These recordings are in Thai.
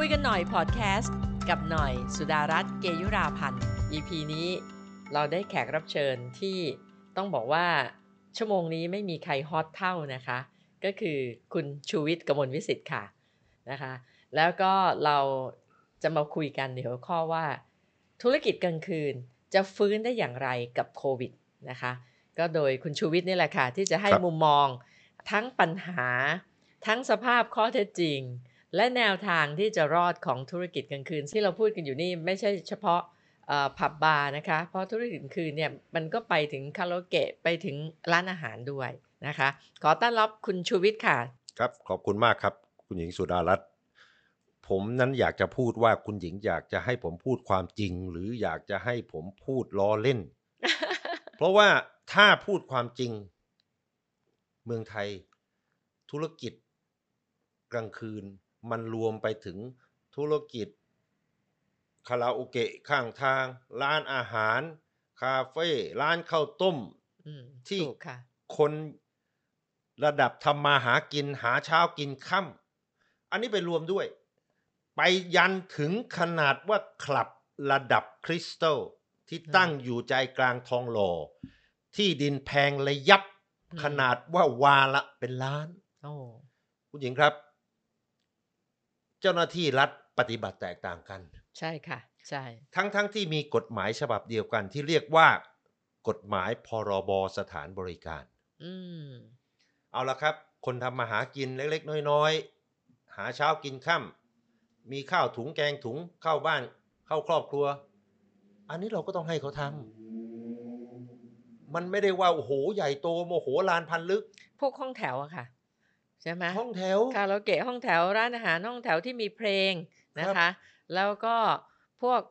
คุยกันหน่อยพอดแคสต์กับหน่อยสุดารัตน์เกยุราพันธ์ EP นี้เราได้แขกรับเชิญที่ต้องบอกว่าชั่วโมงนี้ไม่มีใครฮอตเท่านะคะก็คือคุณชูวิทย์กมลวิสิทธิ์ค่ะนะคะแล้วก็เราจะมาคุยกันในหัวข้อว่าธุรกิจกลางคืนจะฟื้นได้อย่างไรกับโควิดนะคะก็โดยคุณชูวิทย์นี่แหละค่ะที่จะให้มุมมองทั้งปัญหาทั้งสภาพข้อเท็จจริงและแนวทางที่จะรอดของธุรกิจกลางคืนที่เราพูดกันอยู่นี่ไม่ใช่เฉพาะผับบาร์นะคะเพราะธุรกิจกลางคืนเนี่ยมันก็ไปถึงคาราโอเกะไปถึงร้านอาหารด้วยนะคะขอต้อนรับคุณชูวิทย์ค่ะครับขอบคุณมากครับคุณหญิงสุดารัตน์ผมนั้นอยากจะพูดว่าคุณหญิงอยากจะให้ผมพูดความจริงหรืออยากจะให้ผมพูดล้อเล่น เพราะว่าถ้าพูดความจริงเมืองไทยธุรกิจกลางคืนมันรวมไปถึงธุรกิจคาราโอเกะข้างทางร้านอาหารคาเฟ่ร้านข้าวต้มที่คนระดับทำมาหากินหาเช้ากินค่ำอันนี้ไปรวมด้วยไปยันถึงขนาดว่าคลับระดับคริสตัลที่ตั้งอยู่ใจกลางทองหล่อที่ดินแพงระยับขนาดว่าวาละเป็นล้านคุณหญิงครับเจ้าหน้าที่รัฐปฏิบัติแตกต่างกันใช่ค่ะใช่ทั้งที่มีกฎหมายฉบับเดียวกันที่เรียกว่ากฎหมายพรบสถานบริการเอาละครับคนทำมาหากินเล็กๆน้อยๆหาเช้ากินค่ำมีข้าวถุงแกงถุงเข้าบ้านเข้าครอบครัวอันนี้เราก็ต้องให้เขาทำมันไม่ได้ว่าโอ้โหใหญ่โตโมโหลานพันลึกพวกห้องแถวอะค่ะใช่ไหมห้องแถวคาราโอเกะห้องแถวร้านอาหารห้องแถวที่มีเพลงนะคะแล้วก็พวก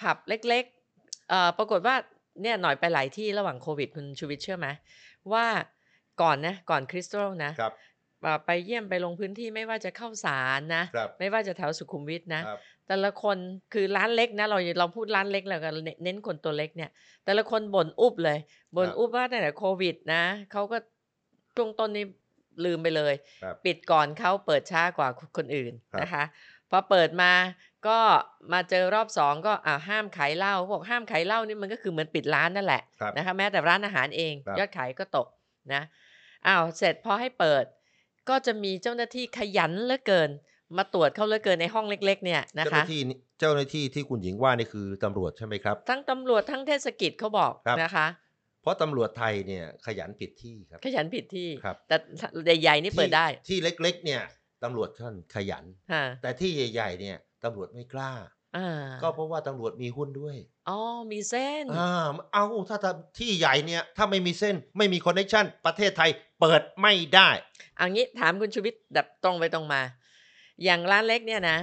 ผับเล็กๆปรากฏว่าเนี่ยหน่อยไปหลายที่ระหว่างโควิดคุณชูวิทย์เชื่อไหมว่าก่อนคริสตัลนะไปเยี่ยมไปลงพื้นที่ไม่ว่าจะเข้าสารนะไม่ว่าจะแถวสุขุมวิทนะแต่ละคนคือร้านเล็กนะเราพูดร้านเล็กแล้วก็เน้นคนตัวเล็กเนี่ยแต่ละคนบ่นอุบเลยบ่นอุบว่าตั้งแต่โควิดนะเขาก็ช่วงต้นนี้ลืมไปเลยปิดก่อนเขาเปิดช้ากว่าคนอื่นนะคะพอเปิดมาก็มาเจอรอบสองก็ห้ามขายเหล้าบอกห้ามขายเหล้านี่มันก็คือเหมือนปิดร้านนั่นแหละนะคะแม้แต่ร้านอาหารเองยอดขายก็ตกนะเสร็จพอให้เปิดก็จะมีเจ้าหน้าที่ขยันเหลือเกินมาตรวจเข้าเหลือเกินในห้องเล็กๆเนี่ยนะคะเจ้าหน้าที่ที่คุณหญิงว่านี่คือตำรวจใช่ไหมครับทั้งตำรวจทั้งเทศกิจเขาบอกนะคะเพราะตำรวจไทยเนี่ยขยันผิดที่ครับขยันผิดที่แต่ใหญ่ๆนี่เปิดได้ที่เล็กๆเนี่ยตำรวจท่านขยันแต่ที่ใหญ่ๆเนี่ยตำรวจไม่กล้าก็เพราะว่าตำรวจมีหุ้นด้วยอ๋อมีเส้นเอาถ้าที่ใหญ่เนี่ยถ้าไม่มีเส้นไม่มีคอนเนคชั่นประเทศไทยเปิดไม่ได้เอางี้ถามคุณชูวิทย์แบบตรงไปตรงมาอย่างร้านเล็กเนี่ยนะ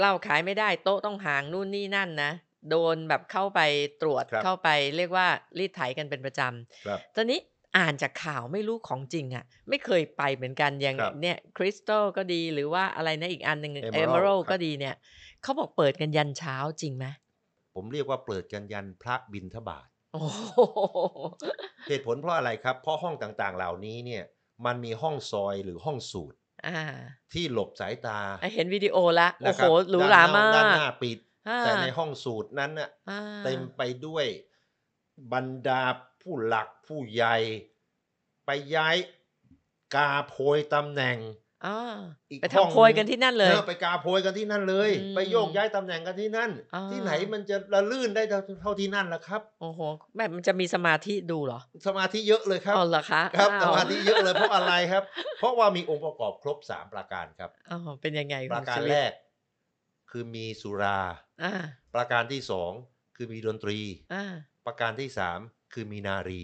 เราขายไม่ได้โต๊ะต้องห่างนู่นนี่นั่นนะโดนแบบเข้าไปตรวจเข้าไปเรียกว่ารีดไถกันเป็นประจำตอนนี้อ่านจากข่าวไม่รู้ของจริงอ่ะไม่เคยไปเหมือนกันอย่างเนี่ยคริสตัลก็ดีหรือว่าอะไรนะอีกอันหนึ่งเอเมอรัลก็ดีเนี่ยเขาบอกเปิดกันยันเช้าจริงไหมผมเรียกว่าเปิดกันยันพระบิณฑบาตเหตุผลเพราะอะไรครับเพราะห้องต่างๆเหล่านี้เนี่ยมันมีห้องซอยหรือห้องสูตรที่หลบสายตาเห็นวิดีโอละโอ้โหหรูหรามากด้านหน้าปิดแต่ในห้องสูตรนั้นน่ะเต็มไปด้วยบรรดาผู้หลักผู้ใหญ่ไปย้ายกาโพยตำแหน่งไปทำโพยกันที่นั่นเลยไปกาโพยกันที่นั่นเลยไปโยกย้ายตำแหน่งกันที่นั่นที่ไหนมันจะระลื่นได้เท่าที่นั่นล่ะครับโอ้โหแม่มันจะมีสมาธิดูเหรอสมาธิเยอะเลยครับอ๋อเหรอคะครับสมาธิเยอะเลยเพราะอะไรครับเพราะว่ามีองค์ประกอบครบ3ประการครับอ๋อเป็นยังไงประการแรกคือมีสุราประการที่สองคือมีดนตรีประการที่สามคือมีนารี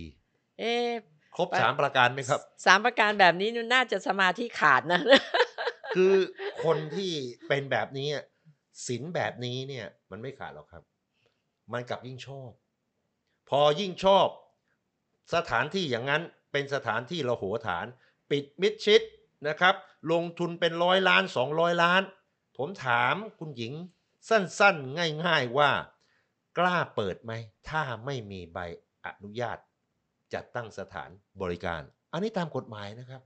ครบ3ประการไหมครับ3ประการแบบนี้น่าจะสมาธิขาดนะคือคนที่เป็นแบบนี้ศีลแบบนี้เนี่ยมันไม่ขาดหรอกครับมันกลับยิ่งชอบพอยิ่งชอบสถานที่อย่างนั้นเป็นสถานที่ระโหฐานปิดมิดชิดนะครับลงทุนเป็น100 ล้าน200 ล้านผมถามคุณหญิงสั้นๆง่ายๆว่ากล้าเปิดไหมถ้าไม่มีใบอนุญาตจัดตั้งสถานบริการอันนี้ตามกฎหมายนะครับ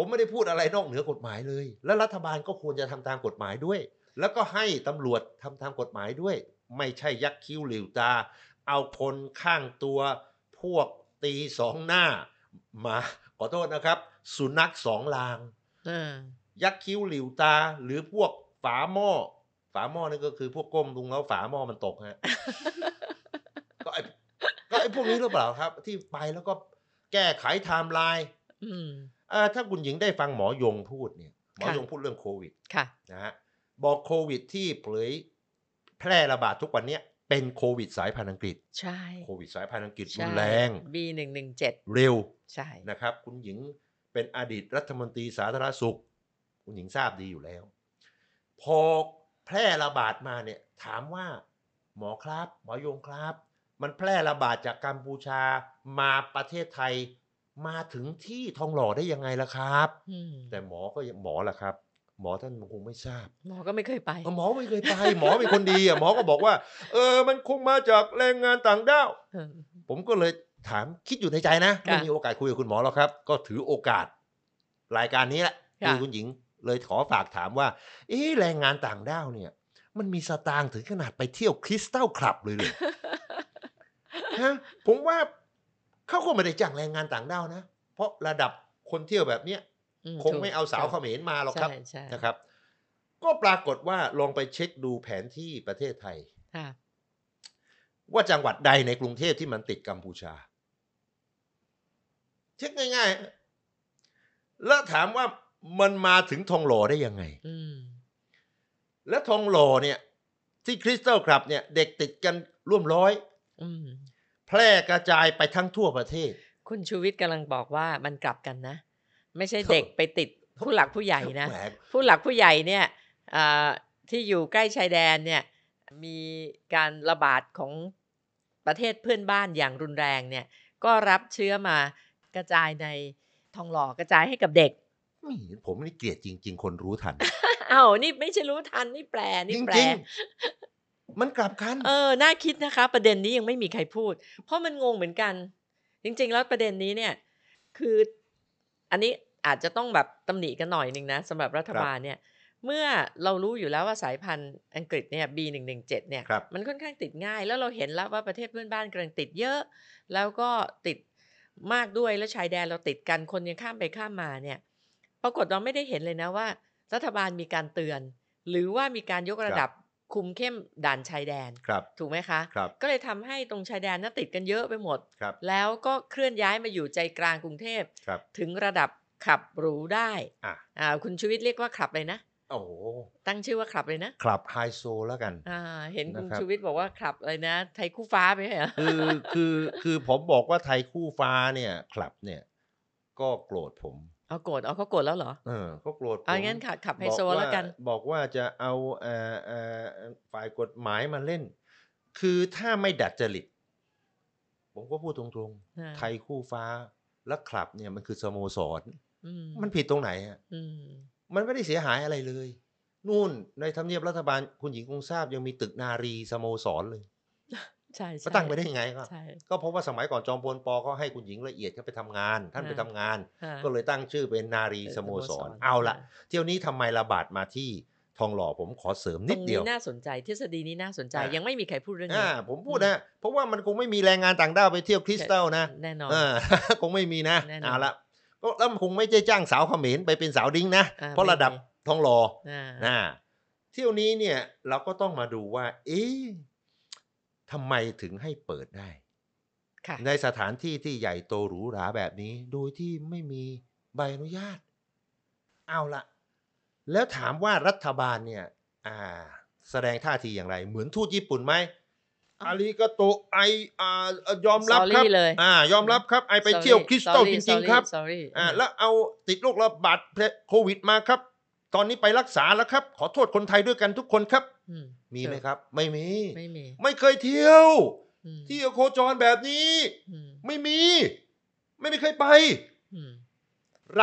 ผมไม่ได้พูดอะไรนอกเหนือกฎหมายเลยและรัฐบาลก็ควรจะทำตามกฎหมายด้วยแล้วก็ให้ตำรวจทำตามกฎหมายด้วยไม่ใช่ยักคิ้วหลิวตาเอาคนข้างตัวพวกตีสองหน้ามาขอโทษนะครับสุนัขสองลางยักคิ้วหลิวตาหรือพวกฝาหม้อนี่ก็คือพวกก้มลงแล้วฝาหม้อมันตกฮะ ก็ไอ้พวกนี้หรือเปล่าครับที่ไปแล้วก็แก้ไขไทม์ไลน์ถ้าคุณหญิงได้ฟังหมอยงพูดเนี่ยหมอยงพูดเรื่องโควิดนะฮะบอกโควิดที่เผยแพร่ระบาดทุกวันนี้เป็นโควิดสายพันธุ์อังกฤษใช่โควิดสายพันธุ์อังกฤษรุนแรง B117 เร็วใช่นะครับคุณหญิงเป็นอดีตรัฐมนตรีสาธารณสุขคุณหญิงทราบดีอยู่แล้วพอแพร่ระบาดมาเนี่ยถามว่าหมอครับหมอยงครับมันแพร่ระบาดจากกัมพูชามาประเทศไทยมาถึงที่ทองหล่อได้ยังไงล่ะครับแต่หมอก็หมอล่ะครับหมอท่านคงไม่ทราบหมอก็ไม่เคยไปหมอไม่เคยไปหมอเป็นคนดีอ่ะหมอก็บอกว่ามันคงมาจากแรงงานต่างด้าวผมก็เลยถามคิดอยู่ในใจนะไม่มีโอกาสคุยกับคุณหมอแล้วครับก็ถือโอกาสรายการนี้แหละคือคุณหญิงเลยขอฝากถามว่าแรงงานต่างด้าวเนี่ยมันมีสตางค์ถึงขนาดไปเที่ยวคริสตัลคลับเลยเลยฮะผมว่าเขาคงไม่ได้จ้างแรงงานต่างด้าวนะเพราะระดับคนเที่ยวแบบเนี้ยคงไม่เอาสาวเขมรมาหรอกครับนะครับก็ปรากฏว่าลองไปเช็คดูแผนที่ประเทศไทยว่าจังหวัดใดในกรุงเทพที่มันติดกัมพูชาเช็คง่ายๆแล้วถามว่ามันมาถึงทองหล่อได้ยังไงแล้วทองหล่อเนี่ยที่คริสตัลคลับเนี่ยเด็กติดกันร่วมร้อยแพร่กระจายไปทั้งทั่วประเทศคุณชูวิทย์กำลังบอกว่ามันกลับกันนะไม่ใช่เด็กไปติดผู้หลักผู้ใหญ่นะผู้หลักผู้ใหญ่เนี่ยที่อยู่ใกล้ชายแดนเนี่ยมีการระบาดของประเทศเพื่อนบ้านอย่างรุนแรงเนี่ยก็รับเชื้อมากระจายในทองหล่อกระจายให้กับเด็กผมนี่เกลียดจริงๆคนรู้ทัน อ้าวนี่ไม่ใช่รู้ทันนี่แปลจริงๆมันกลับกันน่าคิดนะคะประเด็นนี้ยังไม่มีใครพูดเพราะมันงงเหมือนกันจริงๆแล้วประเด็นนี้เนี่ยคืออันนี้อาจจะต้องแบบตำหนิกันหน่อยนึงนะสำหรับรัฐบาลเนี่ยเมื่อเรารู้อยู่แล้วว่าสายพันธุ์อังกฤษเนี่ย B117 เนี่ยมันค่อนข้างติดง่ายแล้วเราเห็นแล้วว่าประเทศเพื่อนบ้านกำลังติดเยอะแล้วก็ติดมากด้วยแล้วชายแดนเราติดกันคนยังข้ามไปข้ามมาเนี่ยปรากฏเราไม่ได้เห็นเลยนะว่ารัฐบาลมีการเตือนหรือว่ามีการยกระดับคุมเข้มด่านชายแดนถูกไหมคะก็เลยทำให้ตรงชายแดนน่ะติดกันเยอะไปหมดแล้วก็เคลื่อนย้ายมาอยู่ใจกลางกรุงเทพถึงระดับขับหรูได้คุณชูวิทย์เรียกว่าขับเลยนะโอ้ตั้งชื่อว่าขับเลยนะขับไฮโซแล้วกันเห็นคุณชูวิทย์บอกว่าขับเลยนะไทยคู่ฟ้าไปเหรอคือผมบอกว่าไทยคู่ฟ้าเนี่ยขับเนี่ยก็โกรธผมเอาโกรธเอาเขาโกรธแล้วเหรอเขาโกรธงั้นขับไฮโซแล้วกันบอกว่าจะเอาฝ่ายกฎหมายมาเล่นคือถ้าไม่ดัดจริตผมก็พูดตรงๆไทยคู่ฟ้าและคลับเนี่ยมันคือสโมสรมันผิดตรงไหนอ่ะมันไม่ได้เสียหายอะไรเลยนู่นในทำเนียบรัฐบาลคุณหญิงคงทราบยังมีตึกนารีสโมสรเลยใช่ตั้งไปได้ยังไงก็เพราะว่าสมัยก่อนจอมพลป.ก็ให้คุณหญิงละเอียดเขาไปทำงานท่านไปทำงานก็เลยตั้งชื่อเป็นนารีสโมสรเอาละเที่ยวนี้ทำไมระบาดมาที่ทองหล่อผมขอเสริมนิดเดียวน่าสนใจทฤษฎีนี้น่าสนใจยังไม่มีใครพูดเรื่องนี้ผมพูดนะเพราะว่ามันคงไม่มีแรงงานต่างด้าวไปเที่ยวคริสตัลนะแน่นอนคงไม่มีนะเอาละก็แล้วคงไม่ได้จ้างสาวเขมรไปเป็นสาวดิ้งนะเพราะระดับทองหล่อเที่ยวนี้เนี่ยเราก็ต้องมาดูว่าทำไมถึงให้เปิดได้ในสถานที่ที่ใหญ่โตหรูหราแบบนี้โดยที่ไม่มีใบอนุญาตเอาละแล้วถามว่ารัฐบาลเนี่ยแสดงท่าทีอย่างไรเหมือนทูตญี่ปุ่นไหมอาริกาโตไอยอมรับครับยอมรับครับไอไปเที่ยวคริสตัลจริงๆครับแล้วเอาติดโรคระบาดโควิดมาครับตอนนี้ไปรักษาแล้วครับขอโทษคนไทยด้วยกันทุกคนครับมีไหมครับไม่มีไม่เคยเที่ยวที่โคจรแบบนี้ไม่เคยไป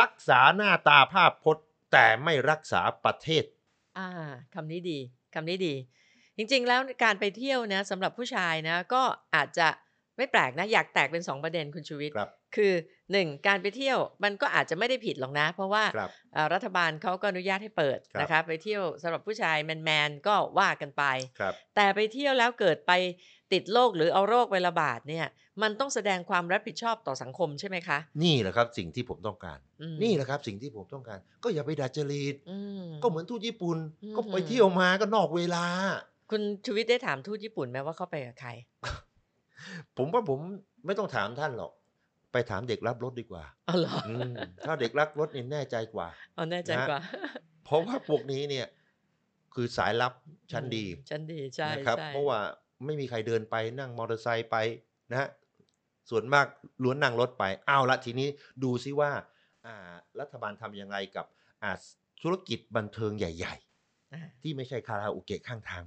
รักษาหน้าตาภาพพจน์แต่ไม่รักษาประเทศคำนี้ดีคำนี้ดีจริงๆแล้วการไปเที่ยวนะสำหรับผู้ชายนะก็อาจจะ ไม่แปลกนะอยากแตกเป็น2ประเด็นคุณชูวิทย์ คือ1การไปเที่ยวมันก็อาจจะไม่ได้ผิดหรอกนะเพราะว่ารัฐบาลเขาก็อนุญาตให้เปิดนะคะไปเที่ยวสำหรับผู้ชายแมนๆก็ว่ากันไปแต่ไปเที่ยวแล้วเกิดไปติดโรคหรือเอาโรคไประบาดเนี่ยมันต้องแสดงความรับผิดชอบต่อสังคมใช่ไหมคะนี่แหละครับสิ่งที่ผมต้องการนี่แหละครับสิ่งที่ผมต้องการก็อย่าไปดัดจริตก็เหมือนทูตญี่ปุ่นก็ไปเที่ยวมาก็นอกเวลาคุณชูวิทย์ได้ถามทูตญี่ปุ่นไหมว่าเขาไปกับใครผมว่าผมไม่ต้องถามท่านหรอกไปถามเด็กรับรถดีกว่าอ๋อเหรอถ้าเด็กรับรถนี่แน่ใจกว่าอ๋อแน่ใจกว่าเพราะว่าพวกนี้เนี่ยคือสายลับชั้นดีใช่นะครับเพราะว่าไม่มีใครเดินไปนั่งมอเตอร์ไซค์ไปนะส่วนมากล้วนนั่งรถไปเอาละทีนี้ดูซิว่ารัฐบาลทำยังไงกับธุรกิจบันเทิงใหญ่ๆที่ไม่ใช่คาราโอเกะข้างทาง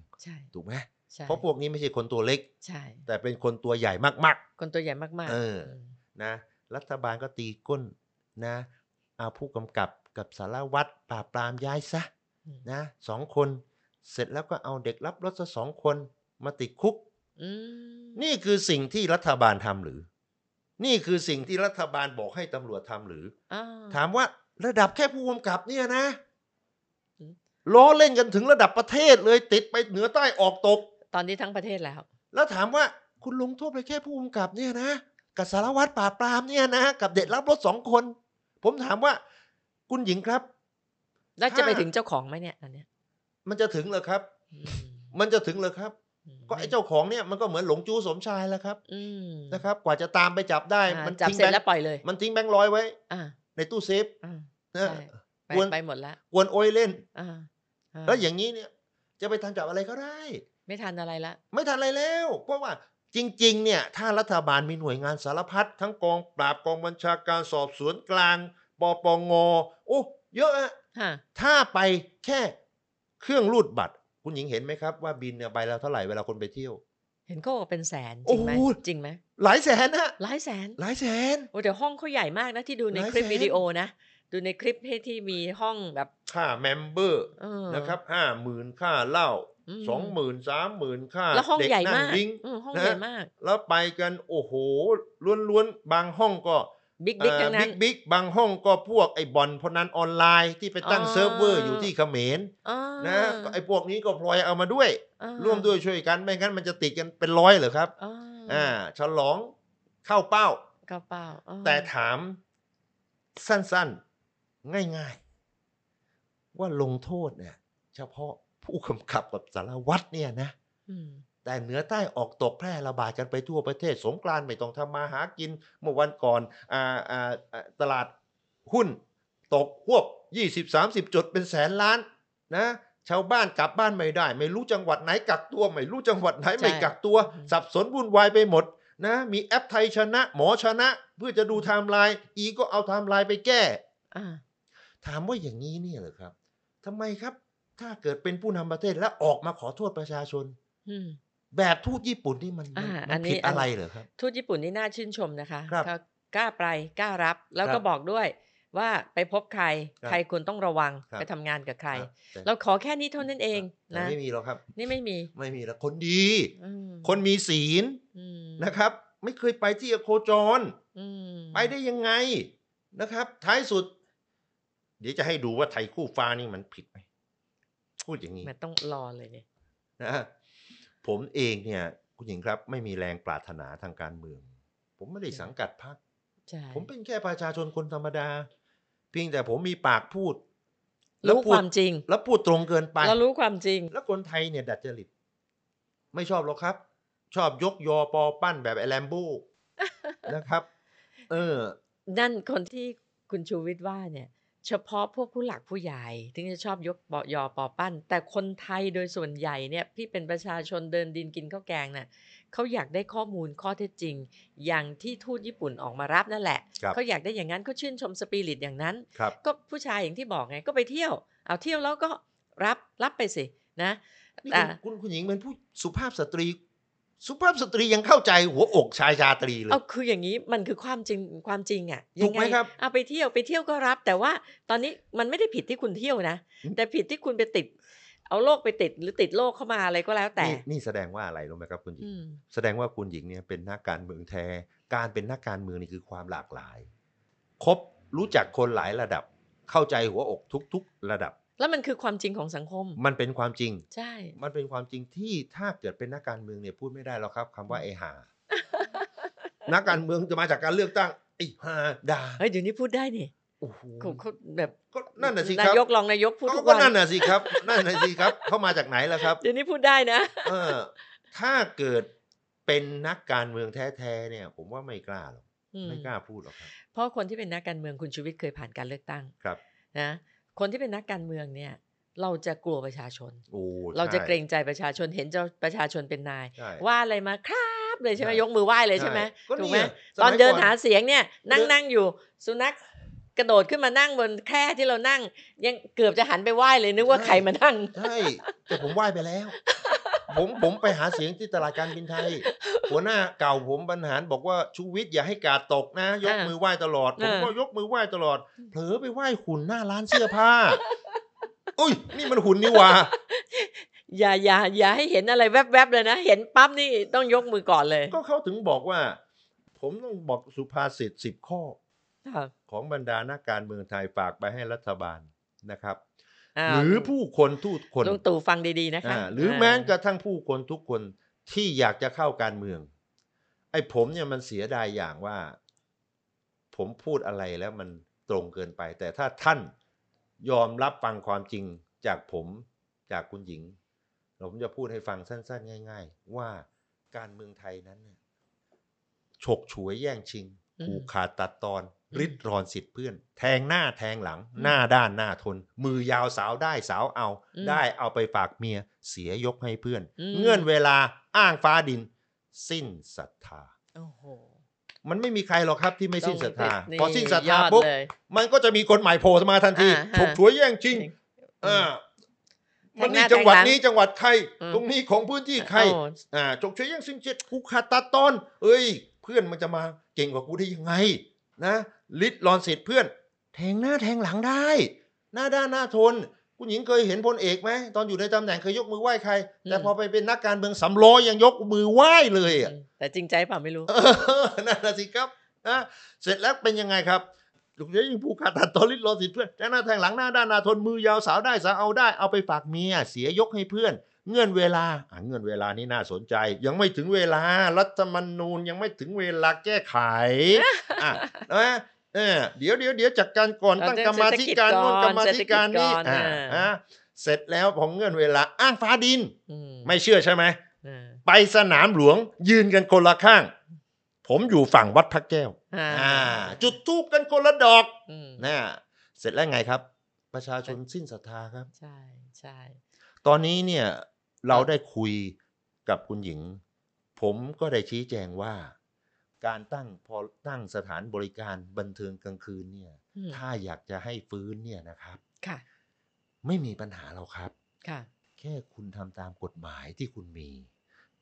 ถูกไหมเพราะพวกนี้ไม่ใช่คนตัวเล็กแต่เป็นคนตัวใหญ่มากๆนะรัฐบาลก็ตีก้นนะเอาผู้กำกับกับสารวัตรปราบปรามย้ายซะนะสองคนเสร็จแล้วก็เอาเด็กรับรถซะสองคนมาติดคุกนี่คือสิ่งที่รัฐบาลทำหรือนี่คือสิ่งที่รัฐบาลบอกให้ตำรวจทำหรือถามว่าระดับแค่ผู้กำกับเนี่ยนะล้อเล่นกันถึงระดับประเทศเลยติดไปเหนือใต้ออกตกตอนนี้ทั้งประเทศแล้วแล้วถามว่าคุณลงโทษไปแค่ผู้กำกับเนี่ยนะกับสารวัตรปราบปรามเนี่ยนะกับเด็กรับรถสองคนผมถามว่าคุณหญิงครับแล้วจะไปถึงเจ้าของไหมเนี่ยอันเนี้ยมันจะถึงเหรอครับมันจะถึงเหรอครับก็ไอ้เจ้าของเนี่ยมันก็เหมือนหลงจู้สมชายแล้วครับนะครับกว่าจะตามไปจับได้มันจับเสร็จแล้วปล่อยเลยมันทิ้งแบงค์ร้อยไว้ในตู้เซฟไปหมดแล้วกวนโอยเล่นแล้วอย่างนี้เนี่ยจะไปทันจับอะไรก็ได้ไม่ทันอะไรละไม่ทันอะไรแล้วเพราะว่าจริงๆเนี่ยถ้ารัฐบาลมีหน่วยงานสารพัดทั้งกองปราบกองบัญชาการสอบสวนกลางปปงโอ้เยอะอะถ้าไปแค่เครื่องรูดบัตรคุณหญิงเห็นไหมครับว่าบินเนี่ยใบละเท่าไหร่เวลาคนไปเที่ยวเห็นก็เป็นแสนจริงไหมหลายแสนนะหลายแสนโอ้เดี๋ยวห้องเขาใหญ่มากนะที่ดูในคลิปวิดีโอนะดูในคลิปที่มีห้องแบบค่าเมมเบอร์นะครับ50,000ค่าเหล้า20,000 30,000ค่าแล้วห้องใหญ่มากห้องใหญ่มากแล้วไปกันโอ้โหล้วนๆบางห้องก็บิ๊กบางห้องก็พวกไอ้บอลพนันออนไลน์ที่ไปตั้งเซิร์ฟเวอร์อยู่ที่เขมรนะไอ้พวกนี้ก็พลอยเอามาด้วยร่วมด้วยช่วยกันไม่งั้นมันจะติดกันเป็นร้อยเหรอครับฉลองเข้าเป้าแต่ถามสั้นๆง่ายๆว่าลงโทษเนี่ยเฉพาะผู้กำกับกับสารวัตรเนี่ยนะแต่เหนือใต้ออกตกแพร่ระบาดกันไปทั่วประเทศสงกรานต์ไม่ต้องทำมาหากินเมื่อวันก่อนตลาดหุ้นตกพวก 20-30 จุดเป็นแสนล้านนะชาวบ้านกลับบ้านไม่ได้ไม่รู้จังหวัดไหนกักตัวไม่รู้จังหวัดไหนไม่กักตัวสับสนวุ่นวายไปหมดนะมีแอปไทยชนะหมอชนะเพื่อจะดูไทม์ไลน์อีก็เอาไทม์ไลน์ไปแก้ถามว่าอย่างนี้เนี่ยเหรอครับทำไมครับถ้าเกิดเป็นผู้นำประเทศแล้วออกมาขอโทษประชาชนแบบทูตญี่ปุ่นนี่มันผิดอะไรเหรอครับทูตญี่ปุ่นนี่น่าชื่นชมนะคะเขากล้าไปกล้ารับแล้วก็บอกด้วยว่าไปพบใครใครควรต้องระวังไปทำงานกับใครเราขอแค่นี้เท่านั้นเองนะไม่มีหรอกครับนี่ไม่มีแล้วคนดีคนมีศีลนะครับไม่เคยไปที่โคจรไปได้ยังไงนะครับท้ายสุดเดี๋ยวจะให้ดูว่าไทยคู่ฟ้านี่มันผิดไหมพูดอย่างนี้มันต้องรอเลยเนี่ยนะผมเองเนี่ยคุณหญิงครับไม่มีแรงปรารถนาทางการเมืองผมไม่ได้สังกัดพรรคผมเป็นแค่ประชาชนคนธรรมดาเพียงแต่ผมมีปากพูดแล้วพูดความจริงแล้วพูดตรงเกินไปแล้วรู้ความจริงแล้วคนไทยเนี่ยดัดจริตไม่ชอบหรอกครับชอบยกยอปอปั้นแบบไอ้แลมโบ้นะครับนั่นคนที่คุณชูวิทย์ว่าเนี่ยเฉพาะพวกผู้หลักผู้ใหญ่ถึงจะชอบยกยอปอปั้นแต่คนไทยโดยส่วนใหญ่เนี่ยที่เป็นประชาชนเดินดินกินข้าวแกงน่ะเขาอยากได้ข้อมูลข้อเท็จจริงอย่างที่ทูตญี่ปุ่นออกมารับนั่นแหละเขาอยากได้อย่างนั้นเขาชื่นชมสปิริตอย่างนั้นก็ผู้ชายอย่างที่บอกไงก็ไปเที่ยวเอาเที่ยวแล้วก็รับไปสินะคุณหญิงเป็นผู้สุภาพสตรียังเข้าใจหัวอกชายชาตรีเลยคืออย่างนี้มันคือความจริงอ่ะยังไงเอาไปเที่ยวก็รับแต่ว่าตอนนี้มันไม่ได้ผิดที่คุณเที่ยวนะแต่ผิดที่คุณไปติด เอาโรคไปติดหรือติดโรคเข้ามาอะไรก็แล้วแต่นี่แสดงว่าอะไรรู้ไหมครับคุณหญิงแสดงว่าคุณหญิงเนี่ยเป็นนักการเมืองแท้การเป็นนักการเมืองนี่คือความหลากหลายคบรู้จักคนหลายระดับเข้าใจหัวอกทุกๆระดับแล้วมันคือความจริงของสังคมมันเป็นความจริงใช่มันเป็นความจริงที่ถ้าเกิดเป็นนักการเมืองเนี่ยพูดไม่ได้หรอกครับคำว่าไอ้ห่า นักการเมืองจะมาจากการเลือกตั้งไอ้ห่าด่าเฮ้ยเดี๋ยวนี้พูดได้นี่โอ้โหเขาแบบก็นั่นน่ะสิครับนายกรองนายกพูดทุกวันก็นั่นน่ะสิครับนั่นน่ะสิครับเขามาจากไหนล่ะครับเดี๋ยวนี้พูดได้นะถ้าเกิดเป็นนักการเมืองแท้ๆเนี่ยผมว่าไม่กล้าหรอกไม่กล้าพูดหรอกครับเพราะคนที่เป็นนักการเมืองคุณชูวิทย์เคยผ่านการเลือกตั้งครับนะคนที่เป็นนักการเมืองเนี่ยเราจะกลัวประชาชนเราจะเกรงใจประชาชนเห็นเจ้าประชาชนเป็นนายว่าอะไรมาครับเลยใช่ไหมยกมือไหว้เลยใช่ไหมถูกไหมตอนเดินหาเสียงเนี่ยนั่งอยู่สุนัขกระโดดขึ้นมานั่งบนแคร่ที่เรานั่งยังเกือบจะหันไปไหว้เลยนึกว่าใครมานั่งใช่แต่ผมไหว้ไปแล้วผมไปหาเสียงที่ตลาดการบินไทยหัวหน้าเก่าผมบรรหารบอกว่าชูวิทย์อย่าให้กาดตกนะยกมือไหว้ตลอดผมก็ยกมือไหว้ตลอดเผลอไปไหว้หุ่นหน้าร้านเสื้อผ้าอุ้ยนี่มันหุ่นนี่หว่าอย่าให้เห็นอะไรแวบๆเลยนะเห็นปั๊บนี่ต้องยกมือก่อนเลยก็เขาถึงบอกว่าผมต้องบอกสุภาษิต10 ข้อของบรรดานักการเมืองไทยฝากไปให้รัฐบาลนะครับหรือผู้คนทุกคนลุงตู่ฟังดีๆนะคะหรือแม้กระทั่งผู้คนทุกคนที่อยากจะเข้าการเมืองไอ้ผมเนี่ยมันเสียดายอย่างว่าผมพูดอะไรแล้วมันตรงเกินไปแต่ถ้าท่านยอมรับฟังความจริงจากผมจากคุณหญิงผมจะพูดให้ฟังสั้นๆง่ายๆว่าการเมืองไทยนั้นฉกฉวยแย่งชิงผูกขาดตัดตอนริดรอนสิทธิ์เพื่อนแทงหน้าแทงหลังหน้าด้านหน้าทนมือยาวสาวได้สาวเอาได้เอาไปฝากเมียเสียยกให้เพื่อนเงื่อนเวลาอ้างฟ้าดินสิ้นศรัทธามันไม่มีใครหรอกครับที่ไม่สิ้นศรัทธาพอสิ้นศรัทธาปุ๊บมันก็จะมีกฎหมายโผล่มาทันทีฉกฉวยแย่งชิงมันนี่จังหวัดนี้จังหวัดใครตรงนี้ของพื้นที่ใครฉกฉวยแย่งชิงผูกขาดตัดตอนเอ้ยเพื่อนมันจะมาเก่งกว่ากูได้ยังไงนะลิดรอนสิทธิ์เพื่อนแทงหน้าแทงหลังได้หน้าด้านหน้าทนคุณหญิงเคยเห็นพลเอกไหมตอนอยู่ในตำแหน่งเคยยกมือไหว้ใครแต่พอไปเป็นนักการเมืองสำล้อยังยกมือไหว้เลยอ่ะแต่จริงใจเปล่าไม่รู้นั่นสิครับนะเสร็จแล้วเป็นยังไงครับลูกเลี้ยงผู้ขาดตัดตอนลิดรอนสิทธิ์เพื่อนแทงหน้าแทงหลังหน้าด้านหน้าทนมือยาวสาวได้สาวเอาได้เอาไปฝากเมียเสียยกให้เพื่อนเงื่อนเวลาเงื่อนเวลานี่น่าสนใจยังไม่ถึงเวลารัฐธรรมนูญยังไม่ถึงเวลาแก้ไขเดี๋ยวจัดการก่อนตั้งกรรมาธิการโน่นกรรมาธิการนี่เสร็จแล้วพอเงื่อนเวลาอ้างฟ้าดินไม่เชื่อใช่ไหมไปสนามหลวงยืนกันคนละข้างผมอยู่ฝั่งวัดพระแก้วจุดธูปกันคนละดอกนะเสร็จแล้วไงครับประชาชนสิ้นศรัทธาครับใช่ใช่ตอนนี้เนี่ยเราได้คุยกับคุณหญิงผมก็ได้ชี้แจงว่าการตั้งสถานบริการบันเทิงกลางคืนเนี่ยถ้าอยากจะให้ฟื้นเนี่ยนะครับค่ะไม่มีปัญหาเราครับค่ะแค่คุณทำตามกฎหมายที่คุณมี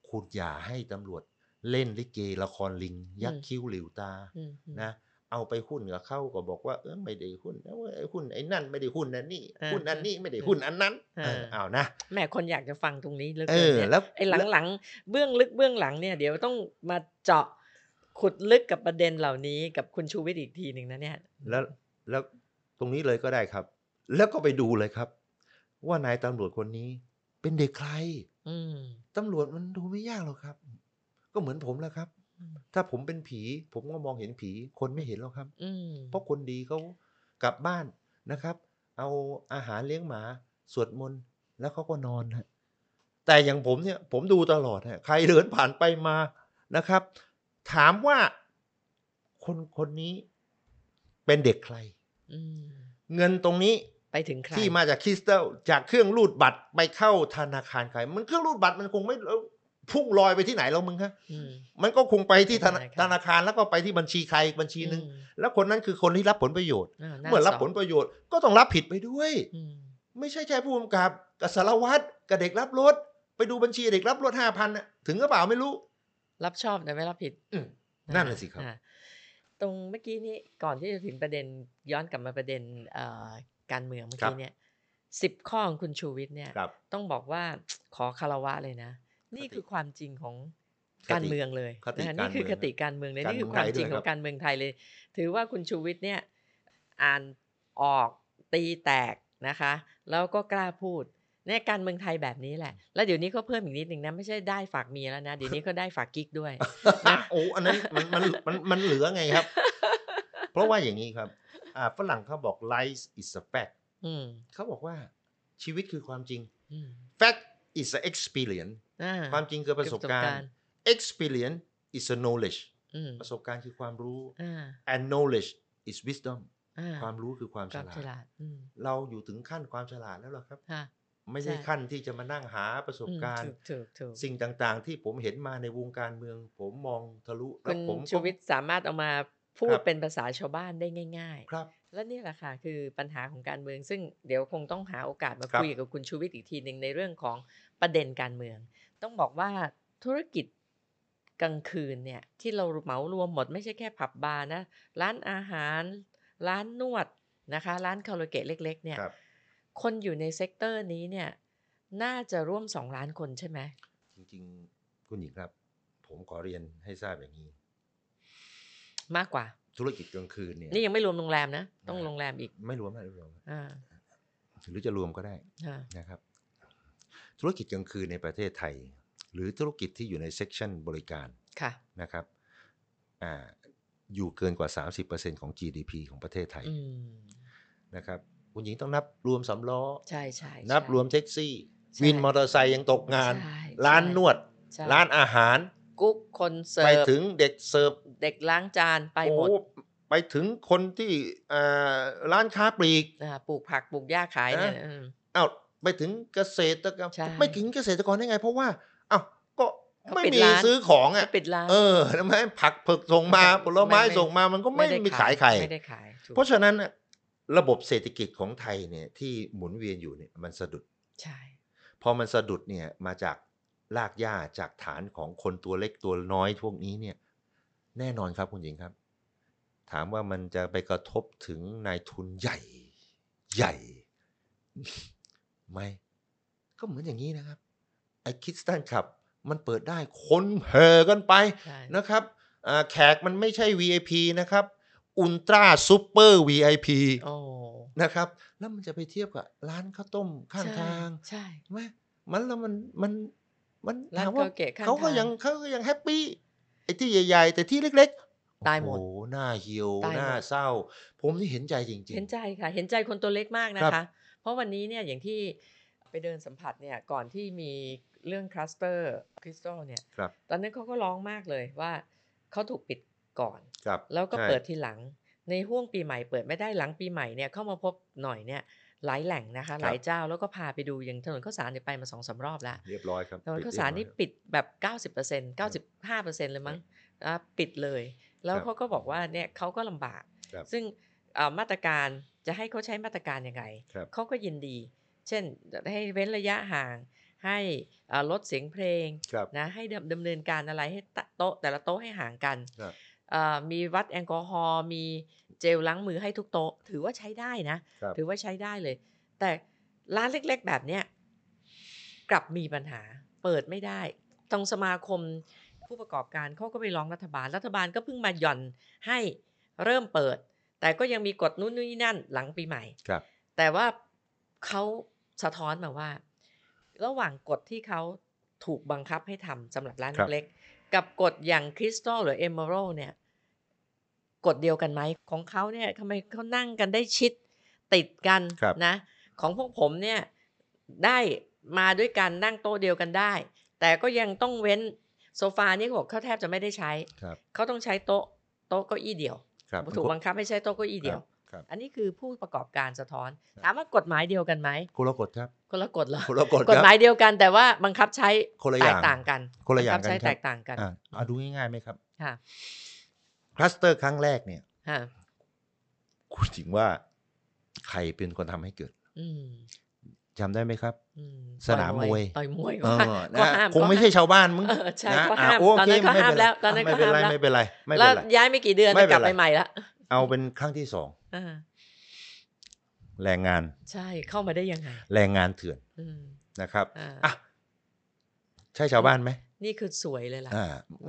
คุณอย่าให้ตำรวจเล่นลิเกละครลิงยักษ์คิ้วหลิวตานะเอาไปหุ้นกับเข้าก็บอกว่าไม่ได้หุ้นนะเว้ยหุ้นไอ้นั่นไม่ได้หุ้นนั่นนี่หุ้นอันนี้ไม่ได้หุ้นอันนั้นอ้าวนะแม่คนอยากจะฟังตรงนี้เลยแล้วไอ้หลังเบื้องลึกเบื้องหลังเนี่ยเดี๋ยวต้องมาเจาะขุดลึกกับประเด็นเหล่านี้กับคุณชูวิทย์อีกทีหนึ่งนะเนี่ยแล้วตรงนี้เลยก็ได้ครับแล้วก็ไปดูเลยครับว่านายตำรวจคนนี้เป็นเด็กใครตำรวจมันดูไม่ยากหรอกครับก็เหมือนผมแหละครับถ้าผมเป็นผีผมก็มองเห็นผีคนไม่เห็นหรอกครับเพราะคนดีเขากลับบ้านนะครับเอาอาหารเลี้ยงหมาสวดมนต์แล้วเขาก็นอนฮะแต่อย่างผมเนี่ยผมดูตลอดฮะใครเดินผ่านไปมานะครับถามว่าคนนี้เป็นเด็กใครเงินตรงนี้ไปถึงใครที่มาจากคริสตัลจากเครื่องรูดบัตรไปเข้าธนาคารใครมันเครื่องรูดบัตรมันคงไม่พุ่งลอยไปที่ไหนแล้วมึงฮะมันก็คงไปที่ธนาคารแล้วก็ไปที่บัญชีใครบัญชีหนึ่งแล้วคนนั้นคือคนที่รับผลประโยชน์เมื่อรับผลประโยชน์ก็ต้องรับผิดไปด้วยไม่ใช่แค่ผู้กำกับกับสารวัตรกับเด็กรับรถไปดูบัญชีเด็กรับรถ 5,000 น่ะถึงหรือเปล่าไม่รู้รับชอบแต่ไม่รับผิดนั่นแหละสิครับตรงเมื่อกี้นี้ก่อนที่จะถึงประเด็นย้อนกลับมาประเด็นการเมืองเมื่อกี้เนี่ย 10 ข้อของคุณชูวิทย์เนี่ยต้องบอกว่าขอคารวะเลยนะนี่คือความจริงของการเมืองเลยนะนี่คือคติการเมืองเลยนี่คือความจริงของการเมืองไทยเลยถือว่าคุณชูวิทย์เนี่ยอ่านออกตีแตกนะคะแล้วก็กล้าพูดในการเมืองไทยแบบนี้แหละแล้วเดี๋ยวนี้เขาเพิ่มอีกนิดหนึ่งนะไม่ใช่ได้ฝากเมียแล้วนะเดี๋ยวนี้เขาได้ฝากกิ๊กด้วยนะโอ้อันนั้นมันเหลือไงครับเพราะว่าอย่างนี้ครับฝรั่งเขาบอก life is a fact เขาบอกว่าชีวิตคือความจริง fact is a experience ความจริงคือประสบการณ์ experience is a knowledge ประสบการณ์คือความรู้ and knowledge is wisdom ความรู้คือความฉลาดเราอยู่ถึงขั้นความฉลาดแล้วหรอครับไม่ใช่ขั้นที่จะมานั่งหาประสบการณ์สิ่งต่างๆที่ผมเห็นมาในวงการเมืองผมมองทะลุแล้วผมชีวิตสามารถเอามาพูดเป็นภาษาชาวบ้านได้ง่ายๆและนี่แหละค่ะคือปัญหาของการเมืองซึ่งเดี๋ยวคงต้องหาโอกาสมาคุยกับคุณชูวิทย์อีกทีหนึ่งในเรื่องของประเด็นการเมืองต้องบอกว่าธุรกิจกลางคืนเนี่ยที่เราเหมารวมหมดไม่ใช่แค่ผับบาร์นะร้านอาหารร้านนวดนะคะร้านคาราโอเกะเล็กๆเนี่ยคนอยู่ในเซกเตอร์นี้เนี่ยน่าจะร่วม2 ล้านคนใช่ไหมจริงๆคุณหญิงครับผมขอเรียนให้ทราบอย่างนี้มากกว่าธุรกิจกลางคืนเนี่ยนี่ยังไม่รวมโรงแรมนะต้องโรงแรมอีกไม่รวมไม่รวมหรือจะรวมก็ได้นะครับธุรกิจกลางคืนในประเทศไทยหรือธุรกิจที่อยู่ในเซกชันบริการนะครับอยู่เกินกว่า 30% ของ GDP ของประเทศไทยนะครับคุณหญิงต้องนับรวมสำล้อใช่ใช่นับรวมแท็กซี่วินมอเตอร์ไซค์ยังตกงานร้านนวดร้านอาหารกุ๊กคนเสิร์ฟไปถึงเด็กเสิร์ฟเด็กล้างจานไปหมดไปถึงคนที่ร้านค้าปลีกปลูกผักปลูกหญ้าขายเนี่ยอ้าวไปถึงเกษตรกรรมไม่ถึงเกษตรกรได้ไงเพราะว่าอ้าวก็ไม่มีซื้อของอ่ะทำไมผักเผือกส่งมาผลไม้ส่งมามันก็ไม่มีขายใครเพราะฉะนั้นระบบเศรษฐกิจของไทยเนี่ยที่หมุนเวียนอยู่เนี่ยมันสะดุดใช่พอมันสะดุดเนี่ยมาจากรากหญ้าจากฐานของคนตัวเล็กตัวน้อยพวกนี้เนี่ยแน่นอนครับคุณหญิงครับถามว่ามันจะไปกระทบถึงนายทุนใหญ่ใหญ่ไหมก็เหมือนอย่างนี้นะครับไอ้คิดสตันครับมันเปิดได้คนเห่อกันไปนะครับแขกมันไม่ใช่ VIP นะครับอุลตร้าซูเปอร์ VIP นะครับแล้วมันจะไปเทียบกับร้านข้าวต้มข้างทางใช่ไหมมันแล้วมันร้านเก๋ๆเขาก็ยังแฮปปี้ไอ้ที่ใหญ่ๆแต่ที่เล็กๆตายหมดโอ้หน้าเหี่ยวหน้าเศร้าผมนี่เห็นใจจริงๆเห็นใจค่ะเห็นใจคนตัวเล็กมากนะคะเพราะวันนี้เนี่ยอย่างที่ไปเดินสัมผัสเนี่ยก่อนที่มีเรื่องคลัสเตอร์คริสตัลเนี่ยตอนนั้นเขาก็ร้องมากเลยว่าเขาถูกปิดก่อนแล้วก็เปิดทีหลังในห้วงปีใหม่เปิดไม่ได้หลังปีใหม่เนี่ยเข้ามาพบหน่อยเนี่ยหลายแหล่งนะคะหลายเจ้าแล้วก็พาไปดูอย่างถนนข้าวสารเนี่ยไปมา2-3 รอบแล้วเรียบร้อยครับถนนข้าวสารนี่ปิดแบบ 90% 95% เลยมั้งปิดเลยแล้วเขาก็บอกว่าเนี่ยเขาก็ลำบากซึ่งมาตรการจะให้เขาใช้มาตรการยังไงเขาก็ยินดีเช่นให้เว้นระยะห่างให้ลดเสียงเพลงนะให้ดำเนินการอะไรให้โต๊ะแต่ละโต๊ะให้ห่างกันมีวัดแอลกอฮอล์มีเจลล้างมือให้ทุกโต๊ะถือว่าใช้ได้นะถือว่าใช้ได้เลยแต่ร้านเล็กๆแบบเนี้ยกลับมีปัญหาเปิดไม่ได้ทางสมาคมผู้ประกอบการเขาก็ไปร้องรัฐบาลก็เพิ่งมาหย่อนให้เริ่มเปิดแต่ก็ยังมีกฎนู่นนี่นั่นหลังปีใหม่แต่ว่าเขาสะท้อนมาว่าระหว่างกฎที่เขาถูกบังคับให้ทำสำหรับร้านเล็กกับกฎอย่างคริสตัลหรือเอเมอรัลเนี่ยกฎเดียวกันไหมของเขาเนี่ยทำไมเขานั่งกันได้ชิดติดกันนะของพวกผมเนี่ยได้มาด้วยกันนั่งโต๊ะเดียวกันได้แต่ก็ยังต้องเว้นโซฟานี่เขาแทบจะไม่ได้ใช้เขาต้องใช้โต๊ะเก้าอี้เดียวถูกบังคับให้ใช้โต๊ะเก้าอี้เดียวอันนี้คือผู้ประกอบการสะท้อนถามว่ากฎหมายเดียวกันไหมคนละกฎครับคนละกฎเหรอคนละกฎกฎหมายเดียวกันแต่ว่าบังคับใช้แตกต่างกันคนละอย่างกันใช้แตกต่างกันเอาดูง่ายๆไหมครับคลัสเตอร์ครั้งแรกเนี่ยคุณถึงว่าใครเป็นคนทำให้เกิดจำได้ไหมครับสนามมวยต่อยมวยคงไม่ใช่ชาวบ้านมึงนะตอนนั้นก็ห้ามแล้วตอนนั้นก็ห้ามแล้วไม่เป็นไรแล้วย้ายไม่กี่เดือนกลับไปใหม่ละเอาเป็นครั้งที่ 2 แรงงานใช่เข้ามาได้ยังไงแรงงานเถื่อนนะครับอ่ะใช่ชาวบ้านไหมนี่คือสวยเลยล่ะ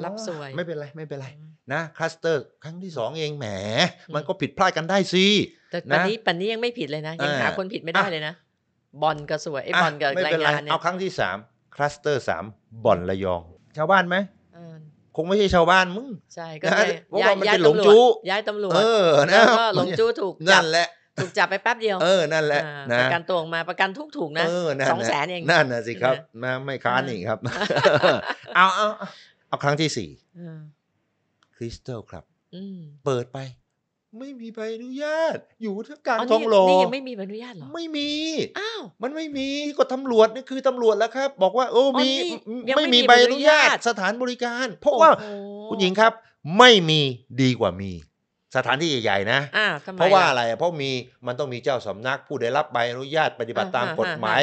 รับสวยไม่เป็นไรไม่เป็นไรนะคลัสเตอร์ครั้งที่2เองแหมมันก็ผิดพลาดกันได้สิแต่ปันนี้ยังไม่ผิดเลยนะยังหาคนผิดไม่ได้เลยนะบอลก็สวยบอลกับแรงงานเนี่ยเอาครั้งที่3คลัสเตอร์3บ่อนระยองชาวบ้านไหมคงไม่ใช่ชาวบ้านมึงใช่ก็ย้ายหลงจู้ย้ายตำรวจแล้วก็หลงจู้ถูกนั่นแหละถูกจับไปแป๊บเดียวนั่นแหละประกันตัวออกมาประกันถูกนะ200,000เองนั่นน่ะสิครับมาไม่ค้านนี่ครับเอาครั้งที่4คริสตัลครับเปิดไปไม่มีใบอนุญาตอยู่ทางการทองหล่อนี่ยังไม่มีใบอนุญาตหรอไม่มีอ้าวมันไม่มีก็ตำรวจนี่คือตำรวจแล้วครับบอกว่าโอ้มีไม่มีใบอนุญาตสถานบริการเพราะว่าคุณหญิงครับไม่มีดีกว่ามีสถานที่ใหญ่ๆนะเพราะว่าอะไรเพราะมีมันต้องมีเจ้าสำนักผู้ได้รับใบอนุญาตปฏิบัติตามกฎหมาย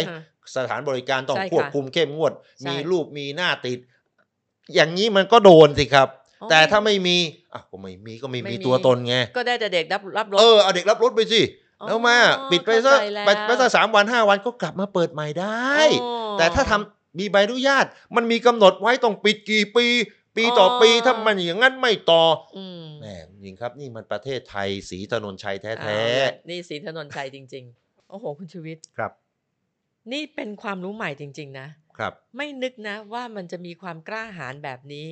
สถานบริการต้องควบคุมเข้มงวดมีรูปมีหน้าติดอย่างนี้มันก็โดนสิครับแต่ถ้าไม่มีอ่ะก็ไม่มีก็ไม่มีตัวตนไงก็ได้แต่เด็กรับรถเอาเด็กรับรถไปสิแล้วมาปิดไปซะ3-5 วันก็กลับมาเปิดใหม่ได้แต่ถ้าทำมีใบอนุญาตมันมีกำหนดไว้ต้องปิดกี่ปีต่อปีถ้ามันอย่างนั้นไม่ต่อแหมจริงครับนี่มันประเทศไทยศรีถนนชัยแท้ๆนี่ศรีถนนชัยจริงๆโอ้โหคุณชูวิทย์ครับนี่เป็นความรู้ใหม่จริงๆนะครับไม่นึกนะว่ามันจะมีความกล้าหาญแบบนี้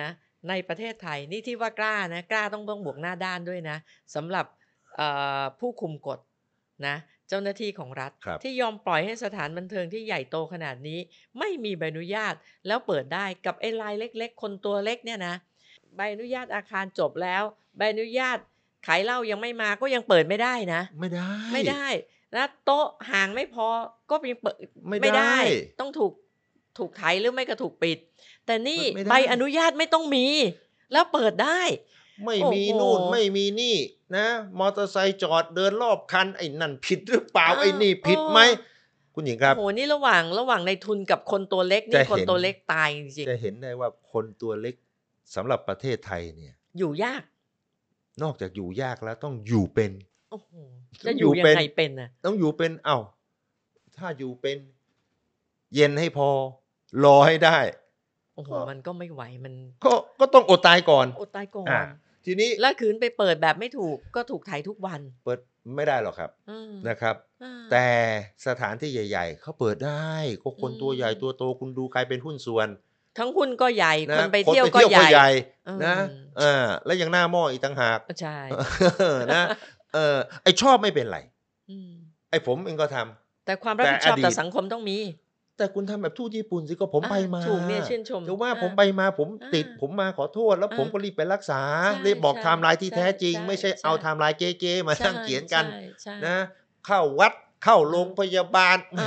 นะในประเทศไทยนี่ที่ว่ากล้านะกล้าต้องบวกหน้าด้านด้วยนะสำหรับผู้คุมกฎนะเจ้าหน้าที่ของรัฐที่ยอมปล่อยให้สถานบันเทิงที่ใหญ่โตขนาดนี้ไม่มีใบอนุญาตแล้วเปิดได้กับไอ้รายเล็กๆคนตัวเล็กเนี่ยนะใบอนุญาตอาคารจบแล้วใบอนุญาตขายเหล้ายังไม่มาก็ยังเปิดไม่ได้นะไม่ได้นะโต๊ะห่างไม่พอก็ยังเปิดไม่ได้ต้องถูกไถหรือไม่ก็ถูกปิดแต่นี่ใบอนุญาตไม่ต้องมีแล้วเปิดได้ไม่มีนู่นไม่มีนี่นะมอเตอร์ไซค์จอดเดินรอบคันไอ้นั่นผิดหรือเปล่าไอ้นี่ผิดไหมคุณหญิงครับโอ้โหนี่ระหว่างในทุนกับคนตัวเล็กนี่คนตัวเล็กตายจริงจะเห็นได้ว่าคนตัวเล็กสำหรับประเทศไทยเนี่ยอยู่ยากนอกจากอยู่ยากแล้วต้องอยู่เป็นโอ้โหจะอยู่ยังไงเป็นน่ะต้องอยู่เป็นเอ้าถ้าอยู่เป็นเย็นให้พอรอให้ได้โอ้โหมันก็ไม่ไหวมันก็ต้องอดตายก่อนทีนี้แล้วขืนไปเปิดแบบไม่ถูกก็ถูกไถทุกวันเปิดไม่ได้หรอกครับนะครับแต่สถานที่ใหญ่ๆเขาเปิดได้ก็คนตัวใหญ่ตัวโตคุณดูใครเป็นหุ้นส่วนทั้งหุ้นก็ใหญ่คนไปเที่ยวก็ใหญ่นะแล้วยังหน้าหม้ออีกต่างหากใช่นะไอชอบไม่เป็นไรไอผมเองก็ทำแต่ความรับผิดชอบต่อสังคมต้องมีแต่คุณทำแบบทูตญี่ปุ่นสิก็ผมไปมาถูกเนี่ยชื่นชมถือว่าผมไปมาผมติดผมมาขอโทษแล้วผมก็รีบไปรักษารีบบอกไทม์ไลน์ที่แท้จริงไม่ใช่เอาไทม์ไลน์เก๊ๆมาตั้งเขียนกันนะเข้าวัดเข้าโรงพยาบาลแหม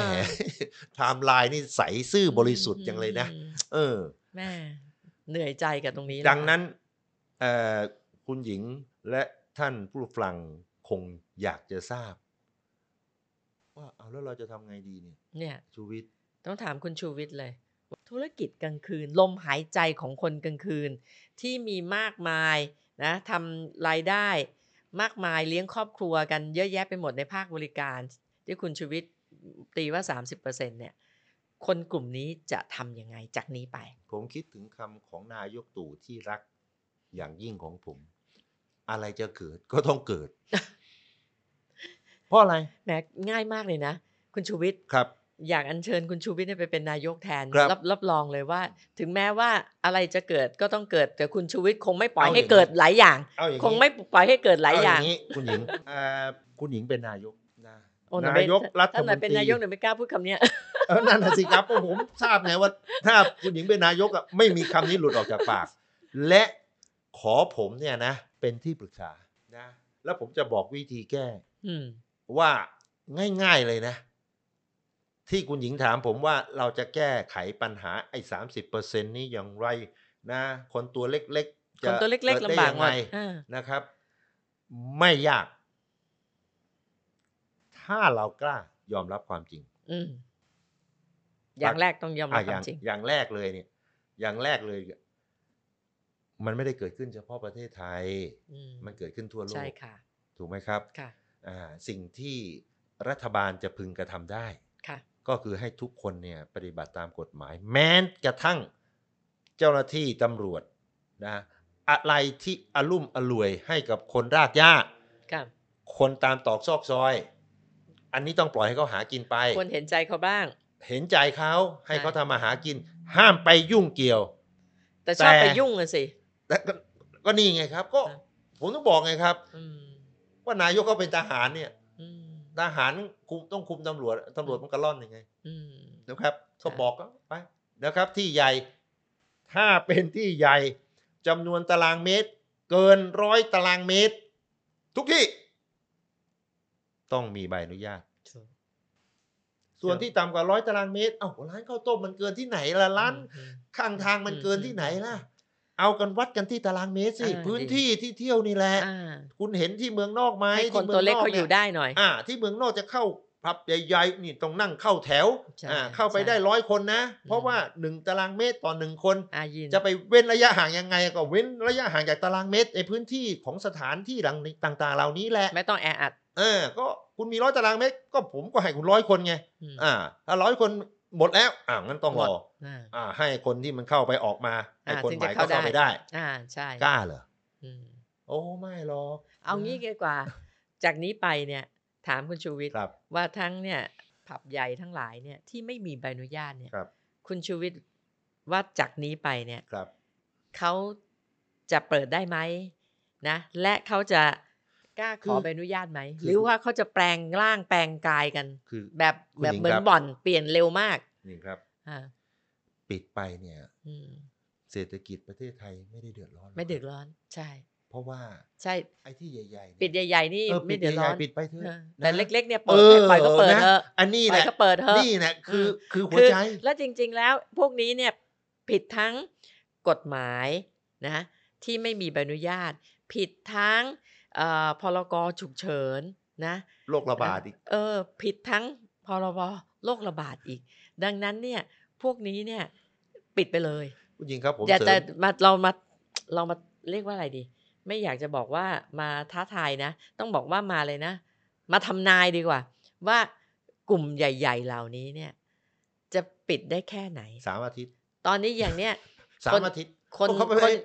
ไทม์ไลน์นี่ใสซื่อบริสุทธิ์จังเลยนะแม่เหนื่อยใจกับตรงนี้ดังนั้นคุณหญิงและท่านผู้ฟังคงอยากจะทราบว่าเอาแล้วเราจะทำไงดีเนี่ยชูวิทย์ต้องถามคุณชูวิทย์เลยธุรกิจกลางคืนลมหายใจของคนกลางคืนที่มีมากมายนะทำรายได้มากมายเลี้ยงครอบครัวกันเยอะแยะไปหมดในภาคบริการที่คุณชูวิทย์ตีว่า 30% เนี่ยคนกลุ่มนี้จะทำยังไงจากนี้ไปผมคิดถึงคำของนายกตู่ที่รักอย่างยิ่งของผมอะไรจะเกิดก็ต้องเกิด เพราะอะไรแหมง่ายมากเลยนะคุณชูวิทย์ครับอยากอัญเชิญคุณชูวิทย์ไปเป็นนายกแทนรับรองเลยว่าถึงแม้ว่าอะไรจะเกิดก็ต้องเกิดแต่คุณชูวิทย์คงไม่ปล่อยให้เกิดหลายอย่างคงไม่ปล่อยให้เกิดหลายอย่างคุณหญิงคุณหญิงเป็นนายกนายกรัฐมนตรีท่านไหนเป็นนายกหนูไม่กล้าพูดคำนี้นั่นสิครับผมทราบไงว่าถ้าคุณหญิงเป็นนายกอ่ะไม่มีคำนี้หลุดออกจากปากและขอผมเนี่ยนะเป็นที่ปรึกษานะแล้วผมจะบอกวิธีแก้ว่าง่ายๆเลยนะที่คุณหญิงถามผมว่าเราจะแก้ไขปัญหาไอ้30%นี้อย่างไรนะคนตัวเล็กๆจะเล็กๆลำบากยังไงนะครับไม่ยากถ้าเรากล้ายอมรับความจริงอย่างแรกต้องยอมรับความจริงอย่างแรกเลยเนี่ยอย่างแรกเลยมันไม่ได้เกิดขึ้นเฉพาะประเทศไทยมันเกิดขึ้นทั่วโลกถูกไหมครับ สิ่งที่รัฐบาลจะพึงกระทำได้ก็คือให้ทุกคนเนี่ยปฏิบัติตามกฎหมายแม้กระทั่งเจ้าหน้าที่ตำรวจนะอะไรที่อลุ่มอล่วยให้กับคนรากหญ้าคนตามตอกซอกซอยอันนี้ต้องปล่อยให้เขาหากินไปควรเห็นใจเขาบ้างเห็นใจเขาให้เขาทำมาหากินห้ามไปยุ่งเกี่ยวแต่ชอบไปยุ่งกันสิแต่ก็นี่ไงครับก็ผมต้องบอกไงครับว่านายกก็เป็นทหารเนี่ยทหารต้องคุมตำรวจมันกระล่อนยังไงนะครับเขาบอกก็ไปนะครับที่ใหญ่ถ้าเป็นที่ใหญ่จำนวนตารางเมตรเกิน100 ตารางเมตรทุกที่ต้องมีใบอนุญาตส่วนที่ต่ำกว่า100 ตารางเมตรเอ้าร้านข้าวต้มมันเกินที่ไหนล่ะร้านข้างทางมันเกินที่ไหนล่ะเอากันวัดกันที่ตารางเมตรสิพื้นที่ที่เที่ยวนี่แหละคุณเห็นที่เมืองนอกไหมคนตัวเล็กเขาอยู่ได้หน่อยที่เมืองนอกจะเข้าผับใหญ่ๆนี่ต้องนั่งเข้าแถวเข้าไปได้100 คนนะเพราะว่า1 ตารางเมตรต่อ1 คนจะไปเว้นระยะห่างยังไงก็เว้นระยะห่างจากตารางเมตรในพื้นที่ของสถานที่ต่างๆเหล่านี้แหละไม่ต้องแออัดก็คุณมี100 ตารางเมตรก็ผมก็ให้คุณ100 คนไงถ้า100 คนหมดแล้วงั้นต้องรอให้คนที่มันเข้าไปออกมาให้คนใหม่เข้าไปได้ใช่กล้าเหรอโอ้ไม่หรอกเอางี้ดีกว่าจากนี้ไปเนี่ยถามคุณชูวิทย์ว่าทั้งเนี่ยผับใหญ่ทั้งหลายเนี่ยที่ไม่มีใบอนุญาตเนี่ยคุณชูวิทย์ว่าจากนี้ไปเนี่ยเขาจะเปิดได้ไหมนะและเขาจะกล้าขอใบอนุญาตไหมหรือว่าเขาจะแปลงร่างแปลงกายกันแบบเหมือนบ่อนเปลี่ยนเร็วมากนี่ครับปิดไปเนี่ยเศรษฐกิจประเทศไทยไม่ได้เดือดร้อนไม่เดือดร้อนใช่เพราะว่าใช่ไอ้ที่ใหญ่ๆปิดใหญ่ๆนี่ไม่เดือดร้อนปิดไปเถอะแต่เล็กๆเนี่ยเปิดไปก็เปิดเถอะอันนี้แหละก็เปิดเถอะนี่แหละคือหัวใจและจริงๆแล้วพวกนี้เนี่ยผิดทั้งกฎหมายนะที่ไม่มีใบอนุญาตผิดทั้งพรกฉุกเฉินนะโรคระบาดอีกผิดทั้งพรบโรคระบาดอีกดังนั้นเนี่ยพวกนี้เนี่ยปิดไปเลยจริงครับผมแต่เรามาเรียกว่าอะไรดีไม่อยากจะบอกว่ามาท้าทายนะต้องบอกว่ามาเลยนะมาทำนายดีกว่าว่ากลุ่มใหญ่ๆเหล่านี้เนี่ยจะปิดได้แค่ไหน3 อาทิตย์ตอนนี้อย่างเนี้ย3 อาทิตย์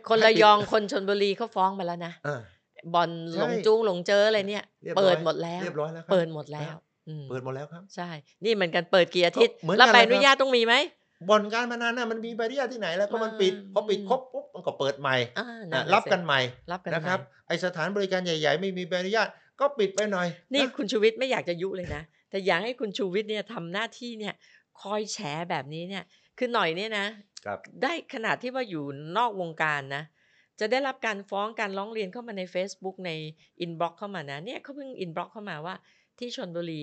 คนระยองคนชลบุรีเขาฟ้องมาแล้วนะบอลหลงจู้หลงเจออะไรเนี่ยเปิดหมดแล้วเปิดหมดแล้วครับใช่นี่เหมือนกันเปิดกี่อาทิตย์แล้วใบอนุญาตต้องมีไหมบ่อนการพนันน่ะมันมีใบอนุญาตที่ไหนแล้วก็มันปิดพอปิดครบปุ๊บมันก็เปิดใหม่รับกันใหม่นะครับไอสถานบริการใหญ่ๆไม่มีใบอนุญาตก็ปิดไปหน่อยนี่คุณชูวิทย์ไม่อยากจะยุเลยนะแต่อยากให้คุณชูวิทย์เนี่ยทำหน้าที่เนี่ยคอยแฉแบบนี้เนี่ยคือหน่อยเนี่ยนะได้ขนาดที่ว่าอยู่นอกวงการนะจะได้รับการฟ้องการร้องเรียนเข้ามาใน Facebook ในอินบ็อกซ์เข้ามานะเนี่ยเขาเพิ่งอินบ็อกซ์เข้ามาว่าที่ชลบุรี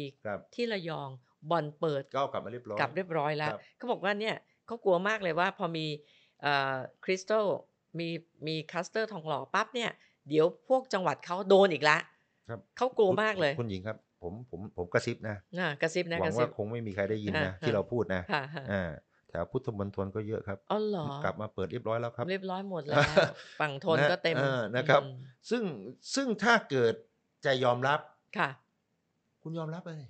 ที่ระยองบ่อนเปิดก็กลับมาเรียบร้อยแล้วเขาบอกว่าเนี่ยเขากลัวมากเลยว่าพอมีคริสตัลมีคัสเตอร์ทองหล่อปั๊บเนี่ยเดี๋ยวพวกจังหวัดเขาโดนอีกละเขากลัวมากเลยคุณหญิงครับผมกระซิบนะหวังว่าคงไม่มีใครได้ยินนะที่เราพูดนะแถวพุทธมณฑลก็เยอะครับกลับมาเปิดเรียบร้อยแล้วครับเรียบร้อยหมดแล้วฝั่งทนก็เต็มนะครับซึ่งถ้าเกิดจะยอมรับค่ะคุณยอมรับเลย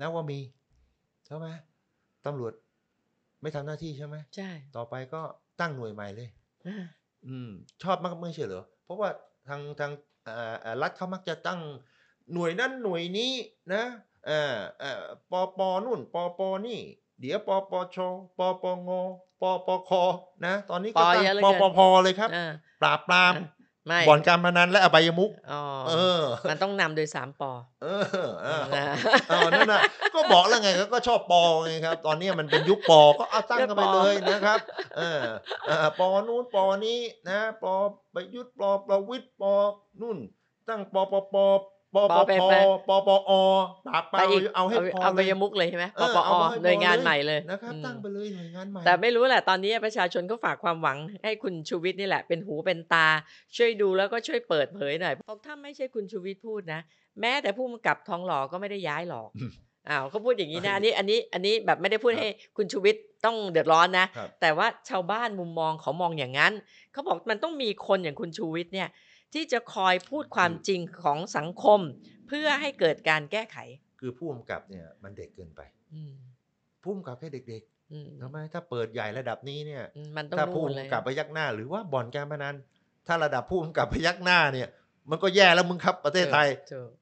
นะว่ามีใช่ไหมตำรวจไม่ทำหน้าที่ใช่ไหมใช่ต่อไปก็ตั้งหน่วยใหม่เลยชอบมากไม่ใช่เหรอเพราะว่าทางรัฐเขามักจะตั้งหน่วยนั้นหน่วยนี้นะปปนู่นปปนี่เดี๋ยวปปชปปงปปคนะตอนนี้ก็ตั้งปปพเลยครับปราบปรามบ่อนการพนันและอบายมุขมันต้องนำโดย3 ป.นั่นน่ะก็บอกแล้วไงก็ชอบป.ไงครับตอนนี้มันเป็นยุคป.ก็เอาตั้งกันไปเลยนะครับป.นู้นป.นี้นะป.ประยุทธ์ป.ประวิตรป.นู่นตั้งปปปปปพปปอไปเอาให้พอเอาไปยมุกเลยใช่ไหมปปอหน่วยงานใหม่เลยนะครับตั้งไปเลยหน่วยงานใหม่แต่ไม่รู้แหละตอนนี้ประชาชนก็ฝากความหวังให้คุณชูวิทย์นี่แหละเป็นหูเป็นตาช่วยดูแล้วก็ช่วยเปิดเผยหน่อยเพราะถ้าไม่ใช่คุณชูวิทย์พูดนะแม้แต่ผู้กำกับทองหล่อก็ไม่ได้ย้ายหรอกเขาพูดอย่างนี้นะอันนี้แบบไม่ได้พูดให้คุณชูวิทย์ต้องเดือดร้อนนะแต่ว่าชาวบ้านมุมมองเขามองอย่างนั้นเขาบอกมันต้องมีคนอย่างคุณชูวิทย์เนี่ยที่จะคอยพูดความจริงของสังคม เพื่อให้เกิดการแก้ไขคือผู้กำกับเนี่ยมันเด็กเกินไปผู้กำกับแค่เด็กๆทำไมถ้าเปิดใหญ่ระดับนี้เนี่ยถ้าผู้กำกับพยักหน้าหรือว่าบ่อนการพนันถ้าระดับผู้กำกับพยักหน้าเนี่ยมันก็แย่แล้วมึงครับประเทศไทย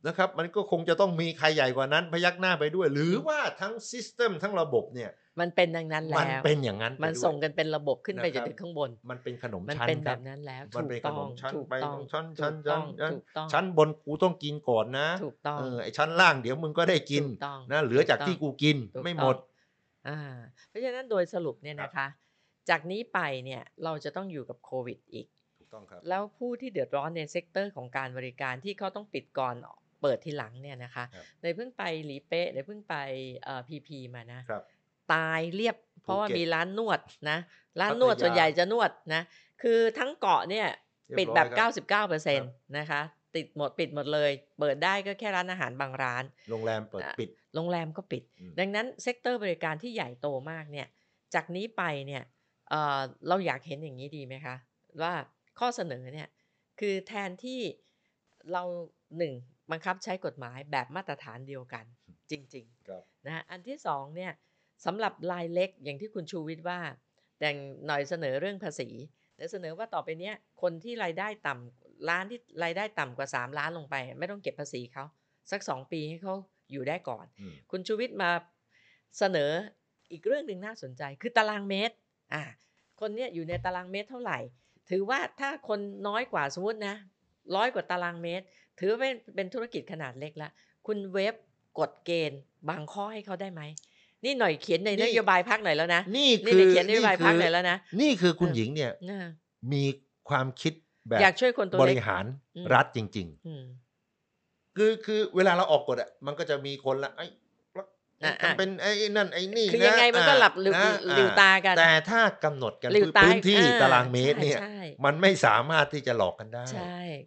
นะครับมันก็คงจะต้องมีใครใหญ่กว่านั้นพยักหน้าไปด้วยหรือว่าทั้งซิสเต็มทั้งระบบเนี่ยมันเป็นอย่างนั้นแล้วมันเป็นอย่างนั้นมันส่งกันเป็นระบบขึ้นไปจากข้างบนมันเป็นขนมชั้นมันเป็นแบบนั้นแล้วมันเป็นขนมชั้นไปชั้นบนกูต้องกินก่อนนะไอ้ชั้นล่างเดี๋ยวมึงก็ได้กินนะเหลือจากที่กูกินไม่หมดเพราะฉะนั้นโดยสรุปเนี่ยนะคะจากนี้ไปเนี่ยเราจะต้องอยู่กับโควิดอีกแล้วผู้ที่เดือดร้อนในเซกเตอร์ของการบริการที่เขาต้องปิดก่อนเปิดทีหลังเนี่ยนะคะในเพิ่งไปหลีเป๊ะในเพิ่งไปพีมานะตายเรียบเพราะว่ามีร้านนวดนะร้านนวดส่วนใหญ่จะนวดนะคือทั้งเกาะเนี่ยปิดแบบ 99% นะคะติดหมดปิดหมดเลยเปิดได้ก็แค่ร้านอาหารบางร้านโรงแรมเปิดปิดโรงแรมก็ปิดดังนั้นเซกเตอร์บริการที่ใหญ่โตมากเนี่ยจากนี้ไปเนี่ยเราอยากเห็นอย่างนี้ดีไหมคะว่าข้อเสนอเนี่ยคือแทนที่เรา1บังคับใช้กฎหมายแบบมาตรฐานเดียวกันจริงๆนะอันที่2เนี่ยสำหรับรายเล็กอย่างที่คุณชูวิทย์ว่าแต่งหน่อยเสนอเรื่องภาษีแต่เสนอว่าต่อไปเนี้ยคนที่รายได้ต่ำร้านที่รายได้ต่ำกว่า3ล้านลงไปไม่ต้องเก็บภาษีเขาสัก2ปีให้เขาอยู่ได้ก่อนคุณชูวิทย์มาเสนออีกเรื่องหนึ่งน่าสนใจคือตารางเมตรคนเนี้ยอยู่ในตารางเมตรเท่าไหร่ถือว่าถ้าคนน้อยกว่าสมมตินะ100กว่าตารางเมตรถือว่าเป็นธุรกิจขนาดเล็กละคุณเว็บกฎเกณฑ์บางข้อให้เขาได้ไหมนี่หน่อยเขียนในนโยบายพรรคหน่อยแล้วนะนี่เขียนนโยบายพรรคหน่อยแล้วนะนี่คือคุณหญิงเนี่ยมีความคิดแบบอยากช่วยคนตัวเล็กบริหารรัฐจริงๆคือเวลาเราออกกฎอ่ะมันก็จะมีคนละไอ้เป็นไอ้นั่นไอ้นี่คือยังไงมันก็หลับหลิวตากันแต่ถ้ากำหนดกันพื้นที่ตารางเมตรเนี่ยมันไม่สามารถที่จะหลอกกันได้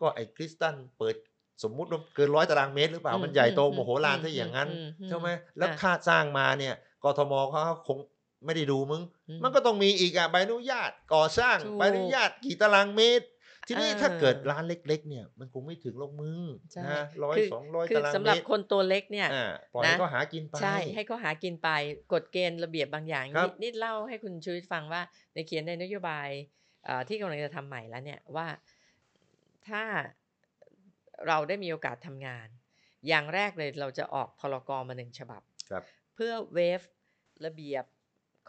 ก็ไอ้คริสตันเปิดสมมุติว่าเกิน100ตารางเมตรหรือเปล่ามันใหญ่โตโมโหฬารถ้าอย่างนั้นใช่ไหมแล้วค่าสร้างมาเนี่ยกทมเขาคงไม่ได้ดูมึงมันก็ต้องมีอีกอะใบอนุญาตก่อสร้างใบอนุญาตกี่ตารางเมตรทีนี้ถ้าเกิดร้านเล็กๆเนี่ยมันคงไม่ถึงลงมือนะ100-200ตารางเมตรคือสำหรับคนตัวเล็กเนี่ยปล่อยให้เขาหากินไปใช่ให้เขาหากินไปกฎเกณฑ์ระเบียบบางอย่างนี่เล่าให้คุณชูวิทย์ฟังว่าในเขียนในนโยบายที่กำลังจะทำใหม่แล้วเนี่ยว่าถ้าเราได้มีโอกาสทำงานอย่างแรกเลยเราจะออกพรก.มา1ฉบับเพื่อเวฟระเบียบ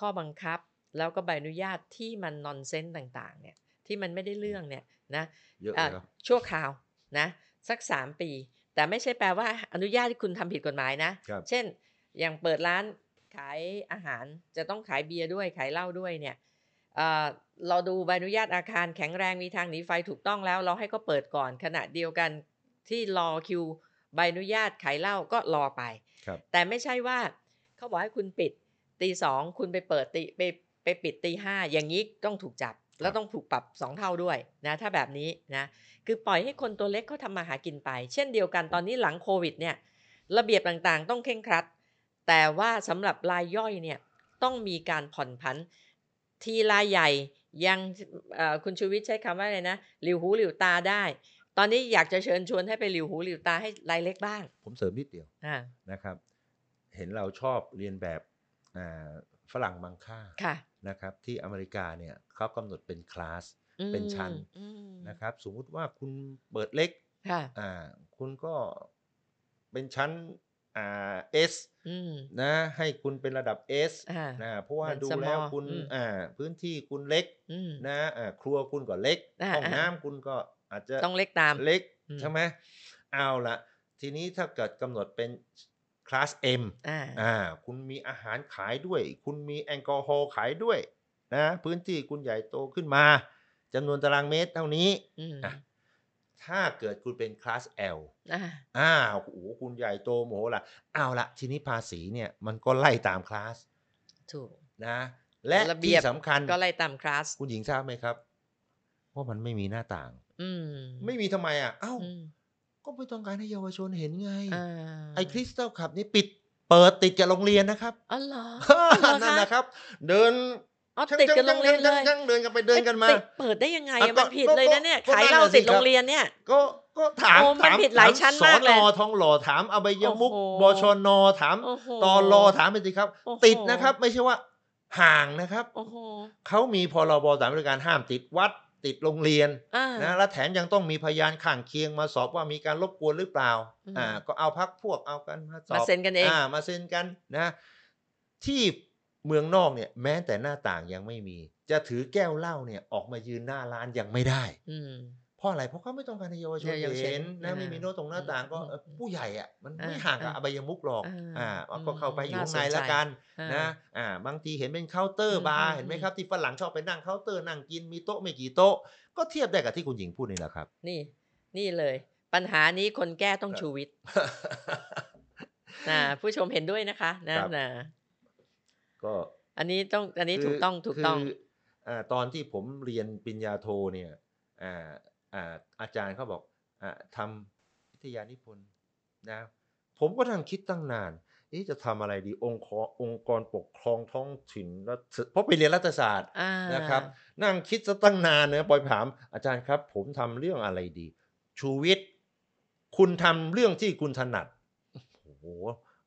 ข้อบังคับแล้วก็ใบอนุญาตที่มันนอนเซนส์ต่างๆเนี่ยที่มันไม่ได้เรื่องเนี่ยนะชั่วคราวนะสัก3ปีแต่ไม่ใช่แปลว่าอนุญาตที่คุณทำผิดกฎหมายนะเช่นอย่างเปิดร้านขายอาหารจะต้องขายเบียร์ด้วยขายเหล้าด้วยเนี่ยเราดูใบอนุญาตอาคารแข็งแรงมีทางหนีไฟถูกต้องแล้วเราให้เขาเปิดก่อนขณะเดียวกันที่รอคิวใบอนุญาตขายเหล้าก็รอไปแต่ไม่ใช่ว่าเขาบอกให้คุณปิดตีสองคุณไปเปิดไปปิดตีห้าอย่างนี้ต้องถูกจับแล้วต้องถูกปรับ2เท่าด้วยนะถ้าแบบนี้นะคือปล่อยให้คนตัวเล็กเขาทำมาหากินไปเช่นเดียวกันตอนนี้หลังโควิดเนี่ยระเบียบต่างๆต้องเคร่งครัดแต่ว่าสำหรับรายย่อยเนี่ยต้องมีการผ่อนผันทีรายใหญ่ยังคุณชูวิทย์ใช้คำว่าอะไรนะหลิวหูหลิวตาได้ตอนนี้อยากจะเชิญชวนให้ไปหลิวหูหลิวตาให้รายเล็กบ้างผมเสริมนิดเดียวนะครับเห็นเราชอบเรียนแบบฝรั่งมังค่านะครับที่อเมริกาเนี่ยเขากำหนดเป็นคลาสเป็นชั้นนะครับสมมุติว่าคุณเปิดเล็กคุณก็เป็นชั้นS นะให้คุณเป็นระดับ S นะเพราะว่าดูแล้วคุณพื้นที่คุณเล็กนะครัวคุณก็เล็กห้องน้ำคุณก็อาจจะต้องเล็กตามเล็กใช่ไหมเอาละทีนี้ถ้าเกิดกำหนดเป็นคลาส M คุณมีอาหารขายด้วยคุณมีแอลกอฮอล์ขายด้วยนะพื้นที่คุณใหญ่โตขึ้นมาจำนวนตารางเมตรเท่านี้ถ้าเกิดคุณเป็นคลาส L โอ้โหคุณใหญ่โตโมโหละเอาละทีนี้ภาษีเนี่ยมันก็ไล่ตามคลาสถูกนะและที่สำคัญก็ไล่ตามคลาสคุณหญิงทราบไหมครับว่ามันไม่มีหน้าต่างไม่มีทำไมอ่ะเอ้าก็ไม่ต้องการให้เยาวชนเห็นไงไอ้คริสตัลคลับนี่ปิดเปิดติดกับโรงเรียนนะครับอ๋อเหรอนั่นนะครับเดินติดกับโรงเรียนเลยเดินกันไปเดินกันมาเปิดได้ยังไงมันผิดเลยนะเนี่ยขายเหล้าติดโรงเรียนเนี่ยก็ ก็ถามสน.ทองหล่อถามอบายมุขบชน.ถามตล.ถามไปสิครับติดนะครับไม่ใช่ว่าห่างนะครับเขามีพรบ.สถานบริการห้ามติดวัดติดโรงเรียนนะและแถมยังต้องมีพยานข้างเคียงมาสอบว่ามีการรบกวนหรือเปล่าก็เอาพักพวกเอากันมาสอบมาเซ็นกันเองมาเซ็นกันนะที่เมืองนอกเนี่ยแม้แต่หน้าต่างยังไม่มีจะถือแก้วเหล้าเนี่ยออกมายืนหน้าร้านยังไม่ได้เพราะอะไรเพราะเขาไม่ต้องการให้เยาวชนเห็นนะไม่มีโน้ตตรงหน้าต่างก็ผู้ใหญ่อ่ะมันไม่ห่างกับอบายมุขหรอกก็เข้าไปอยู่ข้างในละกันนะบางทีเห็นเป็นเคาน์เตอร์บาร์เห็นไหมครับที่ฝรั่งชอบไปนั่งเคาน์เตอร์นั่งกินมีโต๊ะไม่กี่โต๊ะก็เทียบได้กับที่คุณหญิงพูดนี่แหละครับนี่เลยปัญหานี้คนแก้ต้องชูวิทย์ผู้ชมเห็นด้วยนะคะนะก็อันนี้ถูกต้องตอนที่ผมเรียนปริญญาโทเนี่ยอาจารย์เขาบอกทำวิทยานิพนธ์นะผมก็นั่งคิดตั้งนานนี่จะทำอะไรดีองค์กรปกครองท้องถิ่นแล้วเพราะไปเรียนรัฐศาสตร์นะครับนั่งคิดตั้งนานเนี่ยปอยถามอาจารย์ครับผมทำเรื่องอะไรดีชูวิทย์คุณทำเรื่องที่คุณถนัดโอ้โห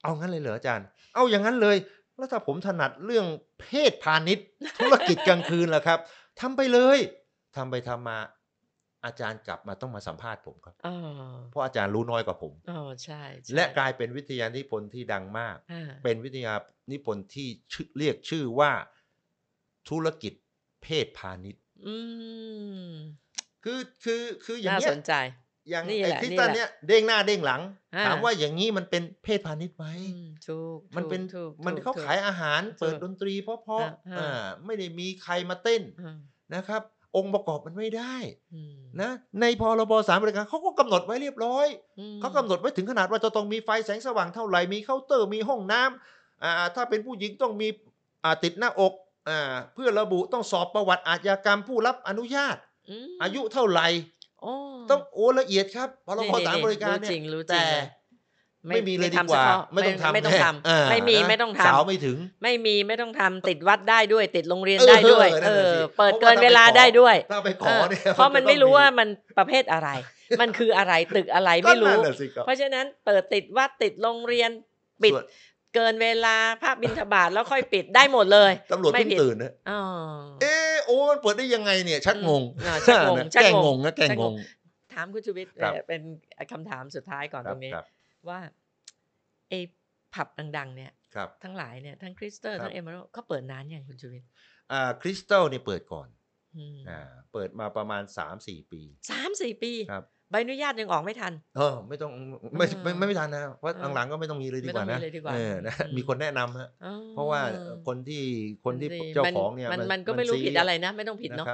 เอางั้นเลยเหรออาจารย์เอาอย่างนั้นเลยแล้วถ้าผมถนัดเรื่องเพศพาณิชย์ธุรกิจกลางคืนล่ะครับทำไปเลยทำไปทำมาอาจารย์กลับมาต้องมาสัมภาษณ์ผมครับเพราะอาจารย์รู้น้อยกว่าผมใช่และกลายเป็นวิทยานิพนธ์ที่ดังมากเป็นวิทยานิพนธ์ที่เรียกชื่อว่าธุรกิจเพศพาณิชย์คืออย่างนี้น่าสนใจอย่างไอ้ที่ตอนเนี้ยเด้งหน้าเด้งหลังถามว่าอย่างนี้มันเป็นเพศพาณิชย์ไหมถูกมันเป็นมันเขาขายอาหารเปิดดนตรีเพราะไม่ได้มีใครมาเต้นนะครับองค์ประกอบมันไม่ได้นะในพรบ.สถานบริการเขาก็กำหนดไว้เรียบร้อยเขากำหนดไว้ถึงขนาดว่าจะต้องมีไฟแสงสว่างเท่าไหร่มีเคาน์เตอร์มีห้องน้ำถ้าเป็นผู้หญิงต้องมีติดหน้าอกเพื่อระบุต้องสอบประวัติอาชญากรรมผู้รับอนุญาตอายุเท่าไหร่ต้องโอ้ละเอียดครับพรบ.สถานบริการเนี่ยแต่ไม่มีเลยดีกว่าไม่ต้องทำไม่ต้องทำสาวไม่ถึงไม่ต้องทำติดวัดได้ด้วยติดโรงเรียนได้ด้วยเปิดเกินเวลาได้ด้วยเพราะมันไม่รู้ว่ามันประเภทอะไรมันคืออะไรตึกอะไรไม่รู้เพราะฉะนั้นเปิดติดวัดติดโรงเรียนปิดเกินเวลาพระบิณฑบาตแล้วค่อยปิดได้หมดเลยตำรวจไม่ตื่นนะโอ้มันเปิดได้ยังไงเนี่ยชักงงแกงงถามคุณชูวิทย์เป็นคำถามสุดท้ายก่อนตรงนี้ว่าไอ้ผับดังๆเนี่ยทั้งหลายเนี่ยทั้งคริสตัลทั้งเอเมอรัลเขาเปิดนานยังคุณชูวิทย์คริสตัลเนี่ยเปิดก่อนเปิดมาประมาณ 3-4 ปีครับใบอนุญาตยังออกไม่ทันไม่ต้องไม่ทันนะเพราะหลังๆก็ไม่ต้องมีเลยดีกว่านะมีคนแนะนำฮะเพราะว่าคนที่เจ้าของเนี่ยมันก็ไม่รู้ผิดอะไรนะไม่ต้องผิดเนาะ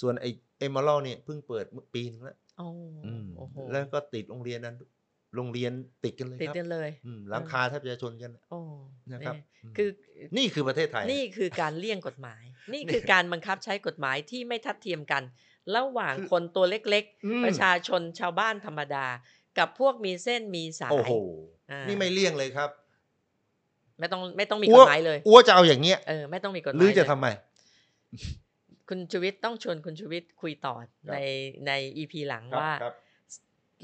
ส่วนไอ้เอเมอรัลเนี่ยเพิ่งเปิดปีนึงแล้วแล้วก็ติดโรงเรียนติดกันเลยครับติดกันเลยหลังคาแทบจะชนกันนะครับคือนี่คือประเทศไทยนี่คือการเลี่ยงกฎหมายนี่คือการบังคับใช้กฎหมายที่ไม่ทัดเทียมกันระหว่างคนตัวเล็กๆประชาชนชาวบ้านธรรมดากับพวกมีเส้นมีสายโอ้โหนี่ไม่เลี่ยงเลยครับไม่ต้องมีกฎหมายเลยอ้วจะเอาอย่างเงี้ยไม่ต้องมีกฎหมายหรือจะทำไมคุณชูวิทย์ต้องชวนคุณชูวิทย์คุยต่อใน EP หลังว่า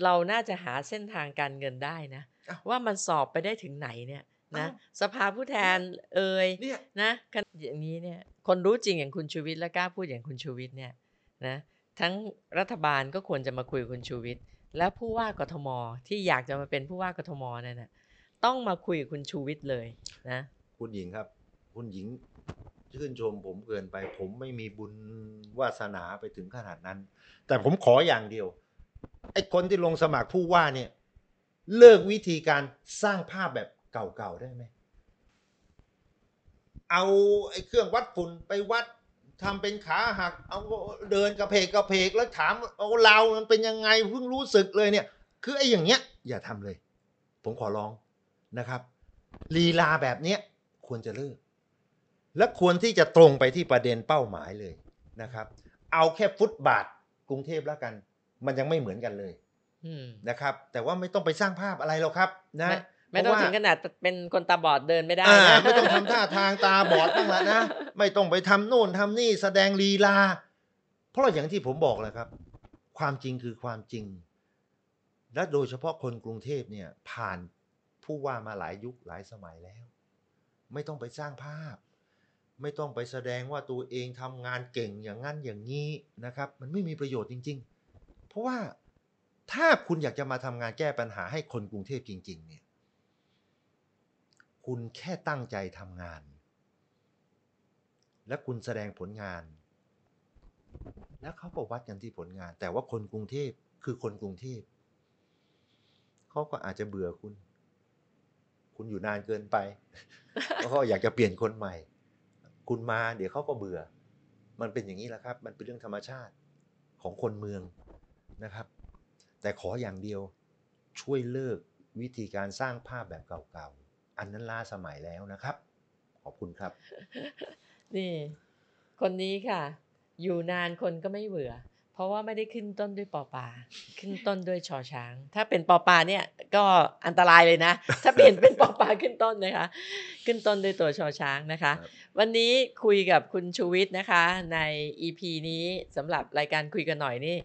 เราน่าจะหาเส้นทางการเงินได้นะว่ามันสอบไปได้ถึงไหนเนี่ยนะสภาผู้แทนนะอย่างนี้เนี่ยคนรู้จริงอย่างคุณชูวิทย์และกล้าพูดอย่างคุณชูวิทย์เนี่ยนะทั้งรัฐบาลก็ควรจะมาคุยคุณชูวิทย์และผู้ว่ากทมที่อยากจะมาเป็นผู้ว่ากทมนั่นน่ะต้องมาคุยกับคุณชูวิทย์เลยนะคุณหญิงครับคุณหญิงชื่นชมผมเกินไปผมไม่มีบุญวาสนาไปถึงขนาดนั้นแต่ผมขออย่างเดียวไอ้คนที่ลงสมัครผู้ว่าเนี่ยเลิกวิธีการสร้างภาพแบบเก่าๆได้ไหมเอาไอ้เครื่องวัดฝุ่นไปวัดทำเป็นขาหักเอาเดินกระเพกแล้วถามเอาเรามันเป็นยังไงเพิ่งรู้สึกเลยเนี่ยคือไอ้อย่างเงี้ยอย่าทำเลยผมขอร้องนะครับลีลาแบบเนี้ยควรจะเลิกและควรที่จะตรงไปที่ประเด็นเป้าหมายเลยนะครับเอาแค่ฟุตบาทกรุงเทพแล้วกันมันยังไม่เหมือนกันเลยนะครับแต่ว่าไม่ต้องไปสร้างภาพอะไรหรอกครับนะไม่ต้องถึงขนาดเป็นคนตาบอดเดินไม่ได้นะไม่ต้องทำท่าทางตาบอดต้องละนะไม่ต้องไปทำโน่นทำนี่แสดงลีลาเพราะอย่างที่ผมบอกแหละครับความจริงคือความจริง และโดยเฉพาะคนกรุงเทพเนี่ยผ่านผู้ว่ามาหลายยุคหลายสมัยแล้วไม่ต้องไปสร้างภาพไม่ต้องไปแสดงว่าตัวเองทำงานเก่งอย่างนั้นอย่างนี้นะครับมันไม่มีประโยชน์จริงๆเพราะว่าถ้าคุณอยากจะมาทำงานแก้ปัญหาให้คนกรุงเทพจริงๆเนี่ยคุณแค่ตั้งใจทำงานและคุณแสดงผลงานแล้วเขาก็วัดกันที่ผลงานแต่ว่าคนกรุงเทพคือคนกรุงเทพเขาก็อาจจะเบื่อคุณอยู่นานเกินไปเขาอยากจะเปลี่ยนคนใหม่คุณมาเดี๋ยวเขาก็เบื่อมันเป็นอย่างนี้แหละครับมันเป็นเรื่องธรรมชาติของคนเมืองนะครับแต่ขออย่างเดียวช่วยเลิกวิธีการสร้างภาพแบบเก่าๆอันนั้นล้าสมัยแล้วนะครับขอบคุณครับนี่คนนี้ค่ะอยู่นานคนก็ไม่เบื่อเพราะว่าไม่ได้ขึ้นต้นด้วยปอปาขึ้นต้นด้วยชอช้างถ้าเป็นปอปาเนี่ยก็อันตรายเลยนะถ้าเปลี่ยนเป็นปอปาขึ้นต้นนะคะขึ้นต้นด้วยตัวชอช้างนะคะวันนี้คุยกับคุณชูวิทย์นะคะใน EP นี้สำหรับรายการคุยกันหน่อยนี่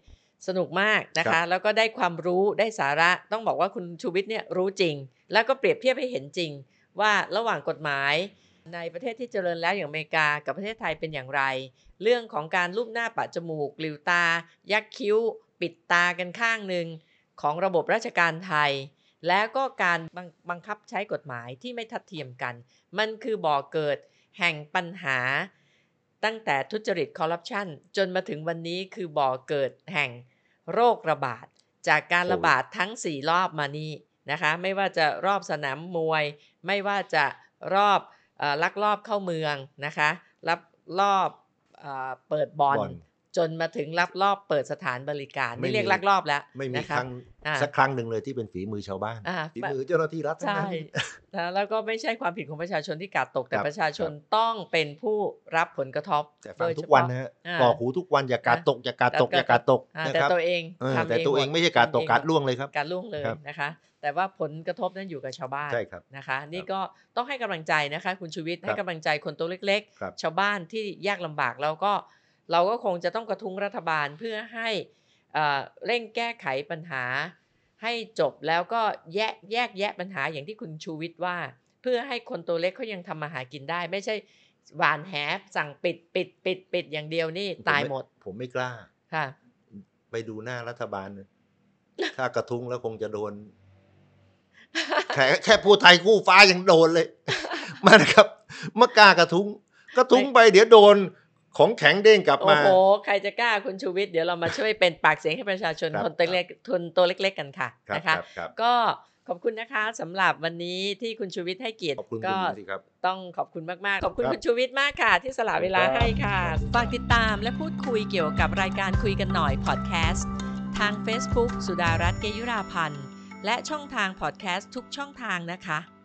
สนุกมากนะคะแล้วก็ได้ความรู้ได้สาระต้องบอกว่าคุณชูวิทย์เนี่ยรู้จริงแล้วก็เปรียบเทียบให้เห็นจริงว่าระหว่างกฎหมายในประเทศที่เจริญแล้วอย่างอเมริกากับประเทศไทยเป็นอย่างไรเรื่องของการลูบหน้าปะจมูกหลิวตายักคิ้วปิดตากันข้างหนึ่งของระบบราชการไทยแล้วก็การบังคับใช้กฎหมายที่ไม่ทัดเทียมกันมันคือบ่อเกิดแห่งปัญหาตั้งแต่ทุจริตคอร์รัปชันจนมาถึงวันนี้คือบ่อเกิดแห่งโรคระบาดจากการระบาดทั้ง4รอบมานี้นะคะไม่ว่าจะรอบสนามมวยไม่ว่าจะรอบลักลอบเข้าเมืองนะคะลักลอบเปิดบ่อนจนมาถึงลักลอบเปิดสถานบริการไม่เรียกลักลอบแล้วไม่มีครั้งสักครั้งหนึ่งเลยที่เป็นฝีมือชาวบ้านฝีมือเจ้าหน้าที่รัฐใช่แล้วก็ไม่ใช่ความผิดของประชาชนที่กาดตกแต่ประชาชนต้องเป็นผู้รับผลกระทบโดยทุกวันนะฮะบอกหูทุกวันอย่ากาดตกอย่ากาดตกอย่ากาดตกแต่ตัวเองแต่ตัวเองไม่ใช่กาดตกกาดล่วงเลยครับกาดล่วงเลยนะคะแต่ว่าผลกระทบนั้นอยู่กับชาวบ้านนะคะนี่ก็ต้องให้กำลังใจนะคะคุณชูวิทย์ให้กำลังใจคนตัวเล็กๆชาวบ้านที่ยากลำบากแล้วก็เราคงจะต้องกระทุ้งรัฐบาลเพื่อให้เร่งแก้ไขปัญหาให้จบแล้วก็แยกแยะปัญหาอย่างที่คุณชูวิทย์ว่าเพื่อให้คนตัวเล็กเขายังทำมาหากินได้ไม่ใช่หวานแหสั่งปิดอย่างเดียวนี่ตายหมดผมไม่กล้าค่ะไปดูหน้ารัฐบาลถ้ากระทุ้งแล้วคงจะโดนแค่ผู้ไทยกู้ฟ้ายังโดนเลยมานะครับเมื่อกล้ากระทุ้งไปเดี๋ยวโดนของแข็งเด้งกลับมาโอ้โหใครจะกล้าคุณชูวิทย์เดี๋ยวเรามาช่วยเป็นปากเสียงให้ประชาชนคนตัวเล็กกันค่ะนะคะก็ขอบคุณนะคะสำหรับวันนี้ที่คุณชูวิทย์ให้เกียรติก็ต้องขอบคุณมากๆขอบคุณคุณชูวิทย์มากค่ะที่สละเวลาให้ค่ะฝากติดตามและพูดคุยเกี่ยวกับรายการคุยกันหน่อยพอดแคสต์ทาง Facebook สุดารัตน์ เกยุราพันธ์และช่องทางพอดแคสต์ทุกช่องทางนะคะ